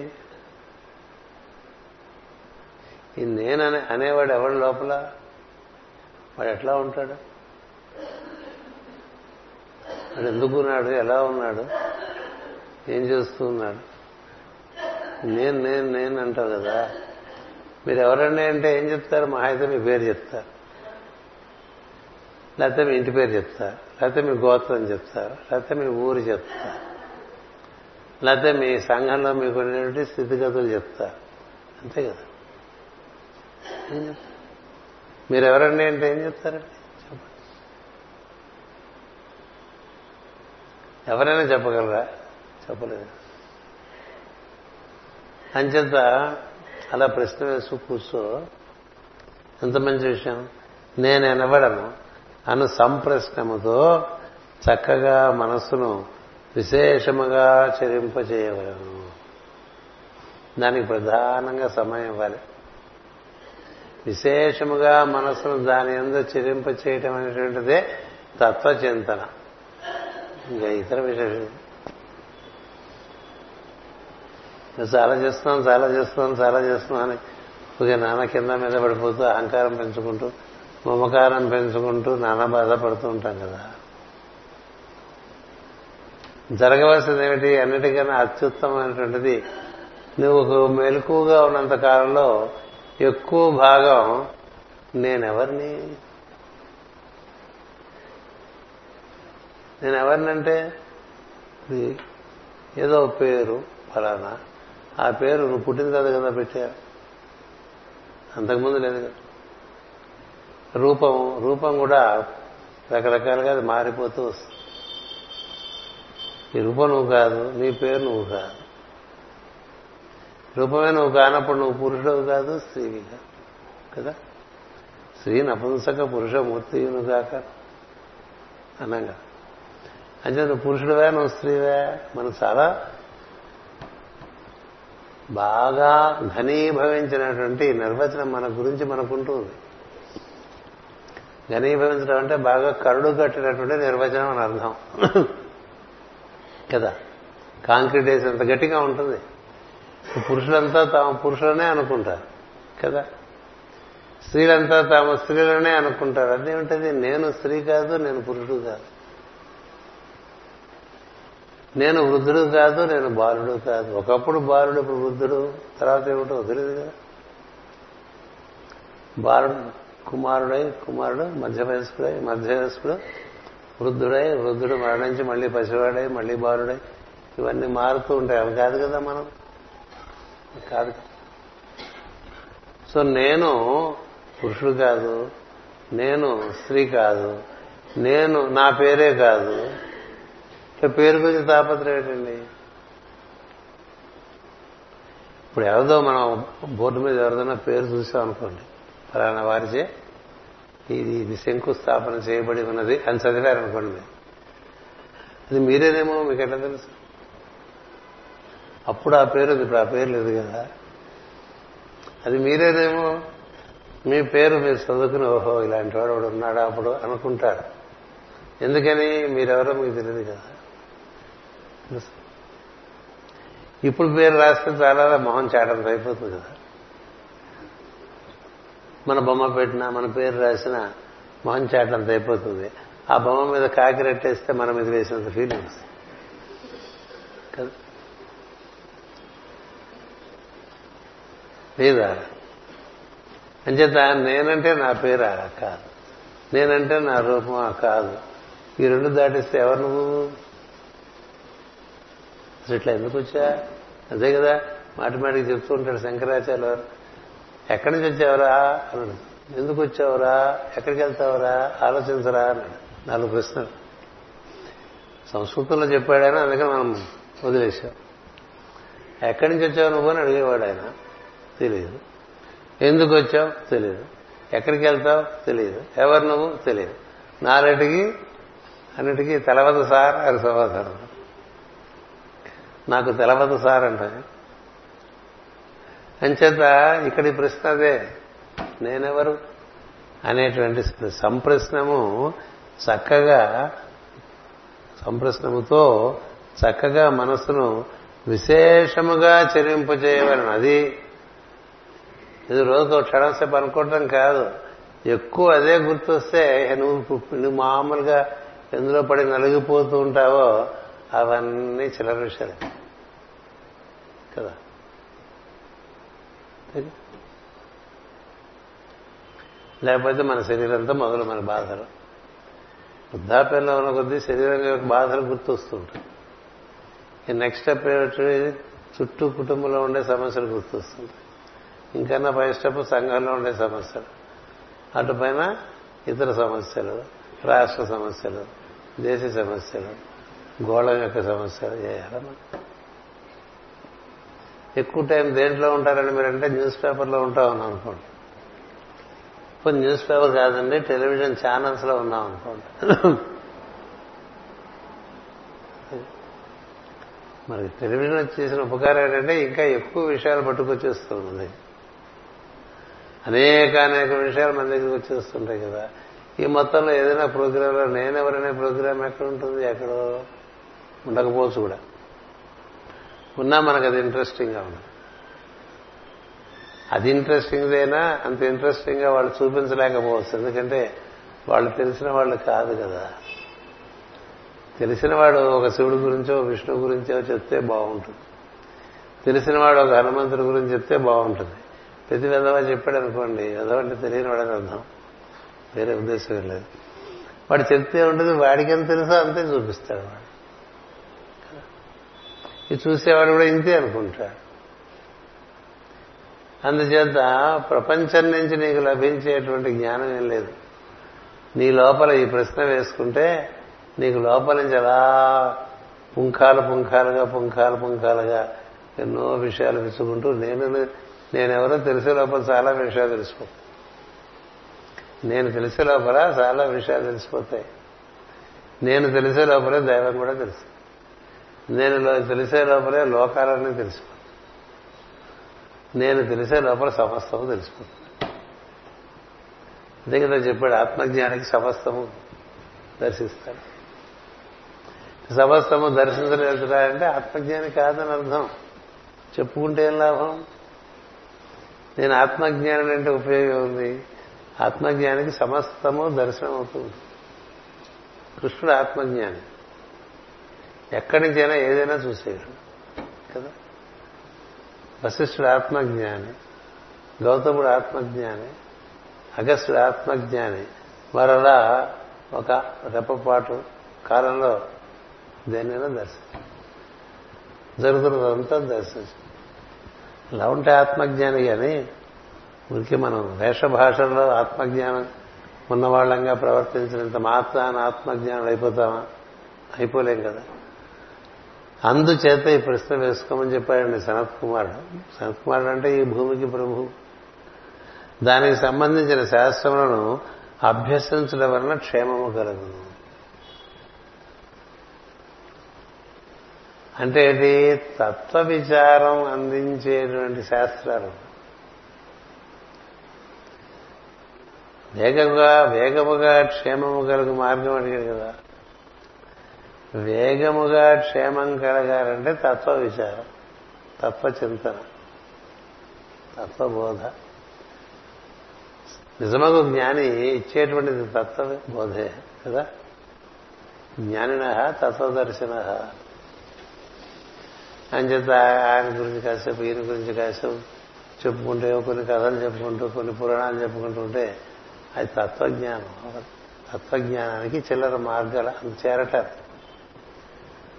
ఈ నేననే అనేవాడు ఎవడు లోపల వాడు ఎట్లా ఉంటాడు, వాడు ఎందుకున్నాడు, ఎలా ఉన్నాడు, ఏం చేస్తూ ఉన్నాడు? నేను నేను నేను అంటావు కదా. మీరు ఎవరండి అంటే ఏం చెప్తారు? మా అయితే మీ పేరు చెప్తారు, లేకపోతే మీ ఇంటి పేరు చెప్తారు, లేకపోతే మీ గోత్రం చెప్తారు, లేకపోతే మీ ఊరు చెప్తారు, లేకపోతే మీ సంఘంలో మీకు ఉండేటువంటి స్థితిగతులు చెప్తారు. అంతే కదా. ఏం చెప్తారు? మీరు ఎవరండి అంటే ఏం చెప్తారండి? చెప్పండి. ఎవరైనా చెప్పగలరా? చెప్పలేదు. అంచేత అలా ప్రశ్న వేస్తూ కూర్చో. ఎంత మంచి విషయం. నేనెనబడను అను సంప్రశ్నముతో చక్కగా మనస్సును విశేషముగా చరింపచేయవలను. దానికి ప్రధానంగా సమయం ఇవ్వాలి. విశేషముగా మనసును దాని యందు చెలింపచేయటం అనేటువంటిదే తత్వచింతన. ఇంకా ఇతర విశేషం చాలా చేస్తున్నాం చాలా చేస్తున్నాం చాలా చేస్తున్నాం అని ఇక నాన్న కింద మీద పడిపోతూ అహంకారం పెంచుకుంటూ మమకారం పెంచుకుంటూ నానా బాధపడుతూ ఉంటాం కదా. జరగవలసింది ఏమిటి? అన్నిటికన్నా అత్యుత్తమైనటువంటిది నువ్వు మెలకుగా ఉన్నంత కాలంలో ఎక్కువ భాగం నేనెవరిని నేనెవరినంటే ఏదో పేరు ఫలానా, ఆ పేరు నువ్వు పుట్టిన తర్వాత కదా పెట్టారు, అంతకుముందు లేదు కదా. రూపం రూపం కూడా రకరకాలుగా అది మారిపోతూ వస్తుంది. ఈ రూపం నువ్వు కాదు, నీ పేరు నువ్వు కాదు. రూపమే నువ్వు కానప్పుడు నువ్వు పురుషుడు కాదు, స్త్రీవి కాదు కదా. స్త్రీ నపుంసక పురుషమూర్తిను కాక అనంగా అంటే నువ్వు పురుషుడువే నువ్వు స్త్రీవే. మనం చాలా బాగా ఘనీభవించినటువంటి నిర్వచనం మన గురించి మనకుంటూ ఉంది. ఘనీభవించడం అంటే బాగా కరుడు కట్టినటువంటి నిర్వచనం అని అర్థం కదా. కాంక్రీట్ వేసి అంత గట్టిగా ఉంటుంది. పురుషులంతా తాము పురుషులనే అనుకుంటారు కదా, స్త్రీలంతా తాము స్త్రీలనే అనుకుంటారు. అదేమిటది? నేను స్త్రీ కాదు, నేను పురుషుడు కాదు, నేను వృద్ధుడు కాదు, నేను బాలుడు కాదు. ఒకప్పుడు బాలుడు, ఇప్పుడు వృద్ధుడు, తర్వాత ఏమిటో వదిలేదు కదా. బాలుడు కుమారుడై కుమారుడు మధ్య వయస్కుడై మధ్య వయస్కుడు వృద్ధుడై వృద్ధుడు మరణించి మళ్ళీ పసివాడై మళ్ళీ బాలుడై ఇవన్నీ మారుతూ ఉంటాయి. అవి కాదు కదా మనం కాదు. సో నేను పురుషుడు కాదు, నేను స్త్రీ కాదు, నేను నా పేరే కాదు. పేరు గురించి తాపత్రయం ఏంటండి? ఇప్పుడు ఎవరిదో మనం బోర్డు మీద ఎవరిదైనా పేరు చూసాం అనుకోండి, ఫలానా వారిచే ఇది ఇది శంకుస్థాపన చేయబడి ఉన్నది అని చదివారనుకోండి, మీరు అది మీరేనేమో, మీకు ఎట్లా తెలుసు? అప్పుడు ఆ పేరు ఉంది, ఇప్పుడు ఆ పేరు లేదు కదా. అది మీరేనేమో, మీ పేరు మీరు చదువుకుని ఓహో ఇలాంటి వాడు వాడు ఉన్నాడా అప్పుడు అనుకుంటాడు. ఎందుకని? మీరెవరో మీకు తెలియదు కదా. ఇప్పుడు పేరు రాస్తే చాలా మొహం చాటంత అయిపోతుంది కదా. మన బొమ్మ పెట్టినా మన పేరు రాసినా మొహం చాటంత అయిపోతుంది. ఆ బొమ్మ మీద కాకి రెట్టేస్తే మనం మీద వేసినంత ఫీలింగ్ వస్తుంది కదా లేదా? అంచేత నేనంటే నా పేరా కాదు, నేనంటే నా రూపమా కాదు. ఈ రెండు దాటిస్తే ఎవరు నువ్వు? ఇట్లా ఎందుకు వచ్చా? అదే కదా మాటిమాటికి చెప్తూ ఉంటాడు శంకరాచార్యులు. ఎక్కడి నుంచి వచ్చావరా అన్నాడు, ఎందుకు వచ్చావరా, ఎక్కడికి వెళ్తావరా, ఆలోచించరా అన్నాడు. నాలుగు ప్రశ్నలు సంస్కృతంలో చెప్పాడైనా, అందుకని మనం వదిలేశాం. ఎక్కడి నుంచి వచ్చావు నువ్వు అని అడిగేవాడు ఆయన, తెలియదు. ఎందుకు వచ్చావు తెలియదు, ఎక్కడికి వెళ్తావు తెలియదు, ఎవరు నువ్వు తెలియదు. నాలెటికి అన్నిటికీ తెలవదు సార్ అని సమాధానం. నాకు తెలవదు సార్ అంట. అంచేత ఇక్కడి ప్రశ్న అదే, నేనెవరు అనేటువంటి సంప్రశ్నము చక్కగా సంప్రశ్నముతో చక్కగా మనస్సును విశేషముగా చెరింపు చేయవలను. అది ఇది రోజుకు క్షణం సేపు అనుకోవటం కాదు, ఎక్కువ అదే గుర్తొస్తే నువ్వు నువ్వు మామూలుగా ఎందులో పడి నలిగిపోతూ ఉంటావో అవన్నీ చిల్లర విషయాలు కదా. లేకపోతే మన శరీరంతో మొదలు మన బాధలు, వృద్ధాప్యంలో ఉన్న కొద్దీ శరీరం యొక్క బాధలు గుర్తొస్తూ ఉంటాయి. నెక్స్ట్ స్టెప్ చుట్టూ కుటుంబంలో ఉండే సమస్యలు గుర్తొస్తుంటాయి. ఇంకన్నా పై స్టెప్ సంఘంలో ఉండే సమస్యలు, అటుపైన ఇతర సమస్యలు, రాష్ట్ర సమస్యలు, దేశ సమస్యలు, గోళం యొక్క సమస్యలు చేయాలన్నా. ఎక్కువ టైం దేంట్లో ఉంటారని మీరంటే న్యూస్ పేపర్లో ఉంటామని అనుకోండి. ఇప్పుడు న్యూస్ పేపర్ కాదండి, టెలివిజన్ ఛానల్స్లో ఉన్నాం అనుకోండి. మరి టెలివిజన్ చేసిన ఉపకారం ఏంటంటే ఇంకా ఎక్కువ విషయాలు పట్టుకొచ్చేస్తూ ఉన్నది, అనేక అనేక విషయాలు మన దగ్గరికి వచ్చేస్తుంటాయి కదా. ఈ మొత్తంలో ఏదైనా ప్రోగ్రాంలో నేనెవరనే ప్రోగ్రాం ఎక్కడ ఉంటుంది? ఎక్కడో ఉండకపోవచ్చు కూడా. ఉన్నా మనకు అది ఇంట్రెస్టింగ్గా ఉండదు. అది ఇంట్రెస్టింగ్దైనా అంత ఇంట్రెస్టింగ్గా వాళ్ళు చూపించలేకపోవచ్చు. ఎందుకంటే వాళ్ళు తెలిసిన వాళ్ళు కాదు కదా. తెలిసినవాడు ఒక శివుడి గురించో విష్ణు గురించో చెప్తే బాగుంటుంది. తెలిసినవాడు ఒక హనుమంతుడి గురించి చెప్తే బాగుంటుంది. ప్రతి విధవా చెప్పాడు అనుకోండి, విధవంటే తెలియని వాడని అర్థం, వేరే ఉద్దేశం లేదు. వాడు చెప్తే ఉంటుంది, వాడికి ఎంత తెలుసో అంతే చూపిస్తాడు వాడు. ఇది చూసేవాడు కూడా ఇంతే అనుకుంటాడు. అందుచేత ప్రపంచం నుంచి నీకు లభించేటువంటి జ్ఞానం ఏం లేదు. నీ లోపల ఈ ప్రశ్న వేసుకుంటే నీకు లోపల నుంచి అలా పుంఖాలు పుంఖాలుగా పుంఖాలు పుంఖాలుగా ఎన్నో విషయాలు తెలుసుకుంటూ నేను నేనెవరో తెలిసే లోపల చాలా విషయాలు తెలిసిపోతాయి. నేను తెలిసే లోపల చాలా విషయాలు తెలిసిపోతాయి. నేను తెలిసే లోపలే దైవం కూడా తెలుసు. నేను తెలిసే లోపలే లోకాలన్నీ తెలిసిపోతాయి. నేను తెలిసే లోపల సమస్తము తెలిసిపోతుంది. అదే కదా చెప్పాడు, ఆత్మజ్ఞానికి సమస్తము దర్శిస్తాడు. సమస్తము దర్శించలేదురా అంటే ఆత్మజ్ఞాని కాదని అర్థం. చెప్పుకుంటే ఏం లాభం? నేను ఆత్మజ్ఞాని అంటే ఉపయోగం ఉంది. ఆత్మజ్ఞానికి సమస్తము దర్శనం అవుతుంది. కృష్ణుడు ఆత్మజ్ఞాని, ఎక్కడి నుంచైనా ఏదైనా చూసేయడు కదా. వశిష్ఠుడు ఆత్మజ్ఞాని, గౌతముడు ఆత్మజ్ఞాని, అగస్త్యుడు ఆత్మజ్ఞాని. మరలా ఒక రెప్పపాటు కాలంలో దేన్నైనా దర్శించు, జరుగుతున్నదంతా దర్శించు. అలా ఉంటే ఆత్మజ్ఞాని. కానీ ఊరికి మనం వేషభాషల్లో ఆత్మజ్ఞానం ఉన్నవాళ్లంగా ప్రవర్తించినంత మాత్రాన ఆత్మజ్ఞానం అయిపోతామా? అయిపోలేం కదా. అందుచేత ఈ ప్రశ్న వేసుకోమని చెప్పాడండి సనత్ కుమారుడు. సనత్ కుమారుడు అంటే ఈ భూమికి ప్రభు. దానికి సంబంధించిన శాస్త్రములను అభ్యసించడం వలన క్షేమము కలుగును. అంటే ఏంటి? తత్వ విచారం అందించేటువంటి శాస్త్రాలు వేగంగా వేగముగా క్షేమము కలుగు మార్గం అడిగాడు కదా. వేగముగా క్షేమం కలగాలంటే తత్వ విచారం, తత్వచింతన, తత్వబోధ. నిజమగు జ్ఞాని ఇచ్చేటువంటిది తత్వబోధే కదా. జ్ఞానిన తత్వదర్శిన అని చేత ఆయన గురించి కాసేపు ఈయన గురించి కాసేపు చెప్పుకుంటే, కొన్ని కథలు చెప్పుకుంటూ కొన్ని పురాణాలు చెప్పుకుంటుంటే అది తత్వజ్ఞానం. తత్వజ్ఞానానికి చిల్లర మార్గాలు చేరటారు,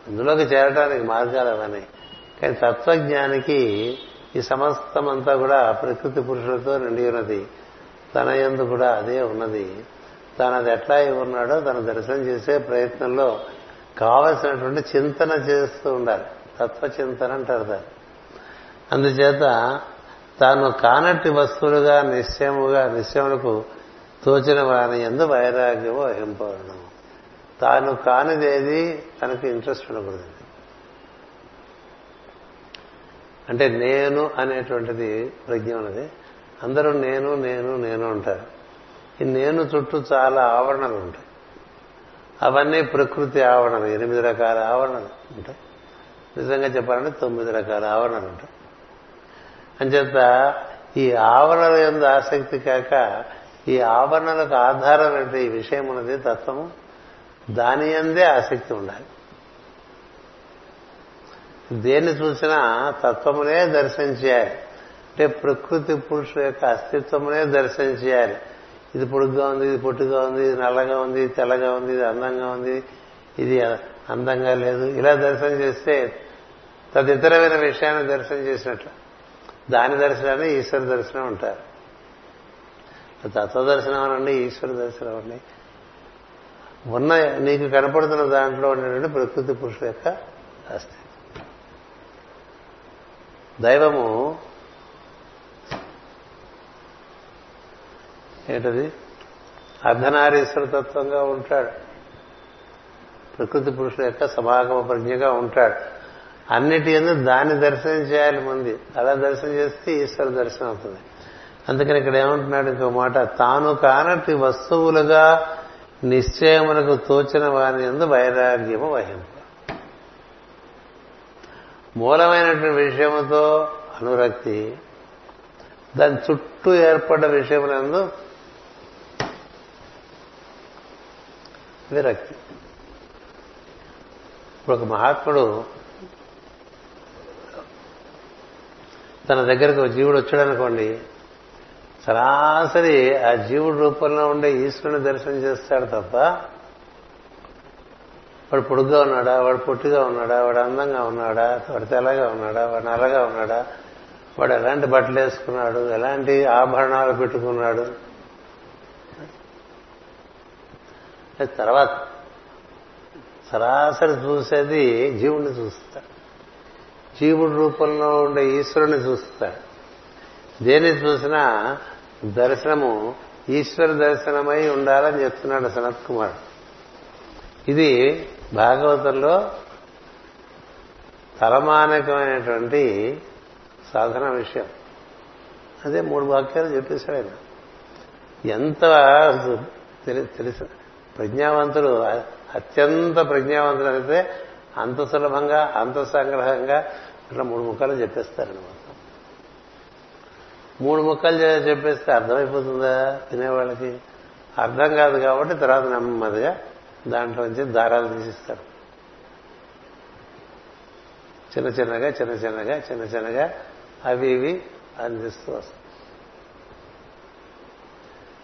అందులోకి చేరటానికి మార్గాలు అవన్నీ. కానీ తత్వజ్ఞానికి ఈ సమస్తం అంతా కూడా ప్రకృతి పురుషులతో నిండి ఉన్నది. తన యందు కూడా అదే ఉన్నది. తనది ఎట్లా ఉన్నాడో తన దర్శనం చేసే ప్రయత్నంలో కావలసినటువంటి చింతన చేస్తూ ఉండాలి. తత్వచింతన అంటారు దాన్ని. అందుచేత తాను కానట్టి వస్తువులుగా నిశ్చయముగా నిశ్చయములకు తోచిన వాని యందు వైరాగ్యము వహింపవలెను. తాను కానిదేది తనకు ఇంట్రెస్ట్ ఉండకూడదు. అంటే నేను అనేటువంటిది ప్రజ్ఞ ఉన్నది. అందరూ నేను నేను నేను అంటారు. ఈ నేను చుట్టూ చాలా ఆవరణలు ఉంటాయి. అవన్నీ ప్రకృతి ఆవరణలు. ఎనిమిది రకాల ఆవరణలు ఉంటాయి. నిజంగా చెప్పాలంటే తొమ్మిది రకాల ఆవరణలు ఉంటాయి. అంచేత ఈ ఆవరణల యందు ఆసక్తి కాక ఈ ఆవరణలకు ఆధారం అంటే ఈ విషయం ఉన్నది తత్వము, దాని యందే ఆసక్తి ఉండాలి. దేన్ని చూసినా తత్వమునే దర్శనం చేయాలి. అంటే ప్రకృతి పురుషుల యొక్క అస్తిత్వమునే దర్శనం చేయాలి. ఇది పొడుగ్గా ఉంది, ఇది పొట్టుగా ఉంది, ఇది నల్లగా ఉంది, ఇది తెల్లగా ఉంది, ఇది అందంగా ఉంది, ఇది అందంగా లేదు. ఇలా దర్శనం చేస్తే తదితరమైన విషయాన్ని దర్శనం చేసినట్లు. దాని దర్శనాన్ని ఈశ్వర దర్శనం అంటారు. తత్వ దర్శనం అనండి, ఈశ్వర దర్శనం అండి. ఉన్న నీకు కనపడుతున్న దాంట్లో ఉండేటువంటి ప్రకృతి పురుషుల యొక్క అస్తిత్వం. దైవము ఏంటది? అర్ధనారీశ్వర తత్వంగా ఉంటాడు. ప్రకృతి పురుషుల యొక్క సమాగమ ప్రజ్ఞగా ఉంటాడు. అన్నిటి యందు దాన్ని దర్శనం చేయాలి ముందు. అలా దర్శనం చేస్తే ఈశ్వర దర్శనం అవుతుంది. అందుకని ఇక్కడ ఏమంటున్నాడు ఇంకో మాట, తాను కానట్టి వస్తువులుగా నిశ్చయములకు తోచిన వాని యందు వైరాగ్యము వహింప. మూలమైనటువంటి విషయముతో అనురక్తి, దాని చుట్టూ ఏర్పడ్డ విషయములందు విరక్తి. ఇప్పుడు ఒక మహాత్ముడు తన దగ్గరకు జీవుడు వచ్చాడనుకోండి, సరాసరి ఆ జీవుడి రూపంలో ఉండే ఈశ్వరుని దర్శనం చేస్తాడు తప్ప, వాడు పొడుగ్గా ఉన్నాడా, వాడు పొట్టిగా ఉన్నాడా, వాడు అందంగా ఉన్నాడా, వాడు తెల్లగా ఉన్నాడా, వాడు నల్లగా ఉన్నాడా, వాడు ఎలాంటి బట్టలు వేసుకున్నాడు, ఎలాంటి ఆభరణాలు పెట్టుకున్నాడు. తర్వాత సరాసరి చూసేది జీవుడిని చూస్తాడు, జీవుడి రూపంలో ఉండే ఈశ్వరుని చూస్తాడు. దేన్ని చూసినా దర్శనము ఈశ్వర దర్శనమై ఉండాలని చెప్తున్నాడు సనత్ కుమార్. ఇది భాగవతంలో తలమానకమైనటువంటి సాధన విషయం. అదే మూడు వాక్యాలు చెప్పేశాడు ఆయన. ఎంత తెలిసి ప్రజ్ఞావంతులు, అత్యంత ప్రజ్ఞావంతులు అయితే అంత సులభంగా అంత సంగ్రహంగా ఇట్లా మూడు ముక్కలు చెప్పేస్తారనమాట. మూడు ముక్కలు చెప్పేస్తే అర్థమైపోతుందా తినేవాళ్ళకి? అర్థం కాదు కాబట్టి తర్వాత నెమ్మదిగా దాంట్లోంచి దారాలు తీసిస్తాడు. చిన్న చిన్నగా చిన్న చిన్నగా చిన్న చిన్నగా అవి ఇవి అందిస్తూ వస్తాయి.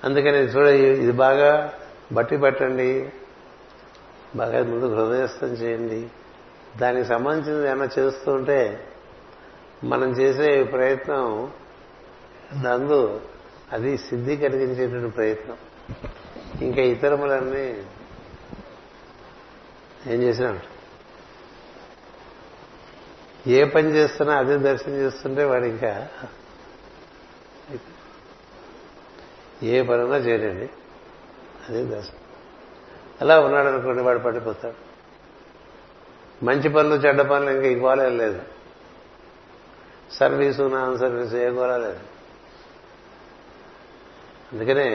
అందుకని చూడ, ఇది బాగా బట్టి పట్టండి, బాగా ముందు హృదయస్థం చేయండి. దానికి సంబంధించింది ఏమైనా చేస్తూ ఉంటే మనం చేసే ప్రయత్నం నందు అది సిద్ధి కలిగించేటువంటి ప్రయత్నం. ఇంకా ఇతరములన్నీ ఏం చేసినా, ఏ పని చేస్తున్నా అదే దర్శనం చేస్తుంటే వాడు ఇంకా ఏ పనన్నా చేయండి అదే దర్శనం. అలా ఉన్నాడు అనుకోండి, వాడు పడిపోతాడు. మంచి పనులు చెడ్డ పనులు ఇంకా ఈ గోళ లేదు, సర్వీసు నాన్ సర్వీసు ఏ గోళ లేదు. అందుకనే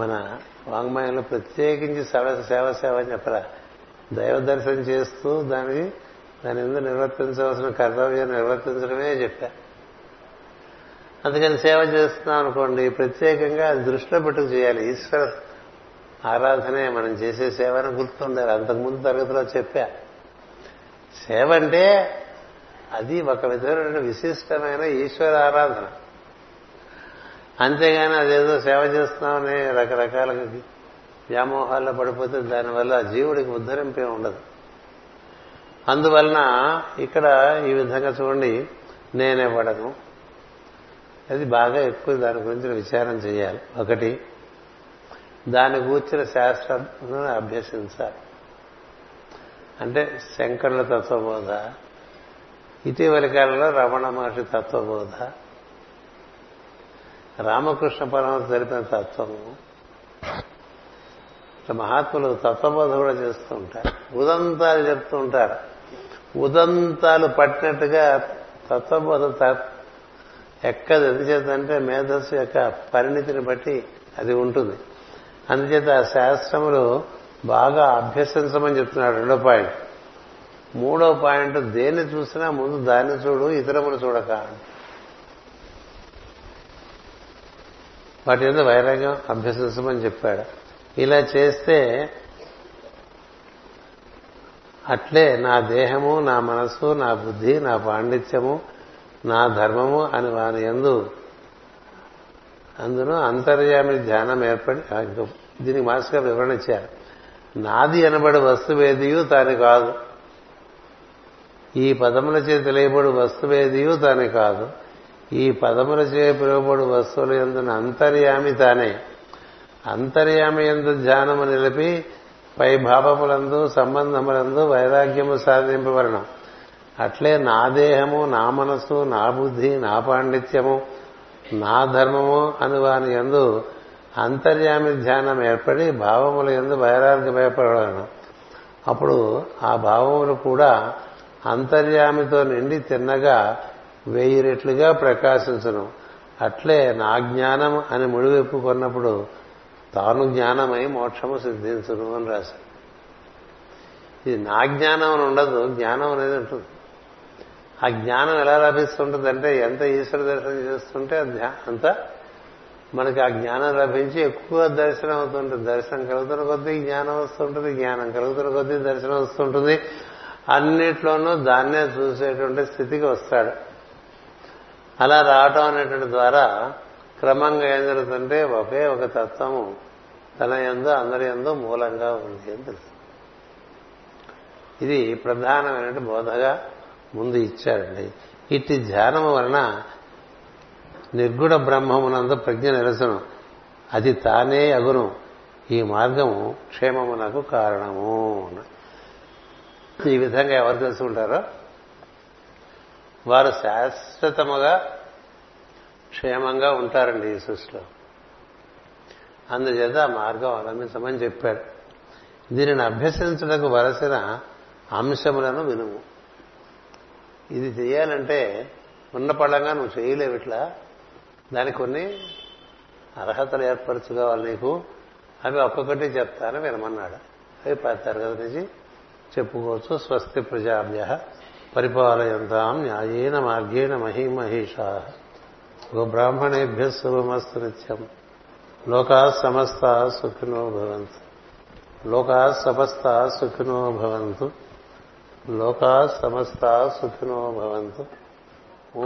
మన వాంగ్మయంలో ప్రత్యేకించి సేవ సేవ సేవ అని చెప్పరా, దైవ దర్శనం చేస్తూ దానికి దాని మీద నిర్వర్తించవలసిన కర్తవ్యం నిర్వర్తించడమే చెప్పా. అందుకని సేవ చేస్తున్నాం అనుకోండి, ప్రత్యేకంగా అది దృష్టిలో పెట్టుకు చేయాలి. ఈశ్వర ఆరాధనే మనం చేసే సేవ అని గుర్తుండాలి. అంతకుముందు తరగతిలో చెప్పా, సేవ అంటే అది ఒక విధమైన విశిష్టమైన ఈశ్వర ఆరాధన. అంతేగాని అదేదో సేవ చేస్తున్నామని రకరకాల వ్యామోహాల్లో పడిపోతే దానివల్ల జీవుడికి ఉద్ధరింపే ఉండదు. అందువలన ఇక్కడ ఈ విధంగా చూడండి, నేనే పడను అది బాగా ఎక్కువ దాని గురించి విచారం చేయాలి. ఒకటి, దాని గూర్చిన శాస్త్రను అభ్యసించాలి. అంటే శంకరుల తత్వబోధ, ఇటీవలి కాలంలో రమణ మహర్షి తత్వబోధ, రామకృష్ణ పరమహంస తెలిపిన తత్వము, ఇట్లా మహాత్ములు తత్వబోధ కూడా చేస్తూ ఉంటారు. ఉదంతాలు చెప్తూ ఉంటారు, ఉదంతాలు పట్టినట్టుగా తత్వబోధ ఎక్కది. ఎందుచేతంటే మేధస్సు యొక్క పరిణితిని బట్టి అది ఉంటుంది. అందుచేత ఆ శాస్త్రములు బాగా అభ్యసించమని చెప్తున్నాడు. రెండో పాయింట్. మూడో పాయింట్, దేన్ని చూసినా ముందు దాన్ని చూడు, ఇతరములు చూడక. వాటి మీద వైరాగ్యం అభ్యసించమని చెప్పాడు. ఇలా చేస్తే అట్లే నా దేహము, నా మనస్సు, నా బుద్ధి, నా పాండిత్యము, నా ధర్మము అని వారి యందు అందును అంతర్యామి ధ్యానం ఏర్పడి, దీనికి మాస్గా వివరణ ఇచ్చారు. నాది అనబడి వస్తువేదియు తాను కాదు, ఈ పదముల చే తెలియబడి వస్తువేదియు తాను కాదు, ఈ పదముల చే పిలువబడి వస్తువుల యందున అంతర్యామి తానే. అంతర్యామి యందు ధ్యానము నిలిపి పై భావములందు సంబంధములందు వైరాగ్యము సాధింపబడను. అట్లే నా దేహము, నా మనసు, నా బుద్ధి, నా పాండిత్యము, నా ధర్మము అను వాని యందు అంతర్యామి ధ్యానం ఏర్పడి భావముల యందు వైరాగ్యం ఏర్పడను. అప్పుడు ఆ భావములు కూడా అంతర్యామితో నిండి తిన్నగా వెయ్యి రెట్లుగా ప్రకాశించును. అట్లే నా జ్ఞానం అని ముడివైపు కొన్నప్పుడు తాను జ్ఞానమై మోక్షము సిద్ధించును అని రాశాడు. ఇది నా జ్ఞానం అని ఉండదు, జ్ఞానం అనేది ఉంటుంది. ఆ జ్ఞానం ఎలా లభిస్తుంటుందంటే ఎంత ఈశ్వర దర్శనం చేస్తుంటే అంత మనకి ఆ జ్ఞానం లభించి ఎక్కువ దర్శనం అవుతుంటుంది. దర్శనం కలుగుతున్న కొద్దీ జ్ఞానం వస్తుంటుంది, జ్ఞానం కలుగుతున్న కొద్దీ దర్శనం వస్తుంటుంది. అన్నిట్లోనూ దాన్నే చూసేటువంటి స్థితికి వస్తాడు. అలా రావటం అనేటువంటి ద్వారా క్రమంగా ఏం జరుగుతుంటే ఒకే ఒక తత్వము తన యందు అందరి యందు మూలంగా ఉంది అని తెలుసు. ఇది ప్రధానమైన బోధగా ముందు ఇచ్చారండి. ఇట్టి ధ్యానము వలన నిర్గుణ బ్రహ్మమునందు ప్రజ్ఞ నిరసనం, అది తానే అగును. ఈ మార్గము క్షేమమునకు కారణము. ఈ విధంగా ఎవరు తెలుసుకుంటారో వారు శాశ్వతముగా క్షేమంగా ఉంటారండి ఈ సృష్టిలో. అందుచేత ఆ మార్గం అవలంబించమని చెప్పాడు. దీనిని అభ్యసించడానికి వలసిన అంశములను వినుము. ఇది చేయాలంటే ఉన్న పడంగా నువ్వు చేయలేవు. ఇట్లా దానికి కొన్ని అర్హతలు ఏర్పరచుకోవాలి నీకు. అవి ఒక్కొక్కటి చెప్తాను వినమన్నాడు. అవి పది తరగతి నుంచి చెప్పుకోవచ్చు. స్వస్తి ప్రజాభ్య పరిపాలయంతాం న్యాయేన మార్గేణ మహిమహేషా. గోబ్రాహ్మణేభ్య శుభమస్తు నిత్యం. లోకా సమస్తా సుఖినో భవంతు. లోకా సమస్తా సుఖినో భవంతు. లోకా సమస్తా సుఖినో భవంతు.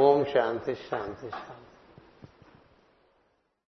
ఓం శాంతి శాంతి శాంతి.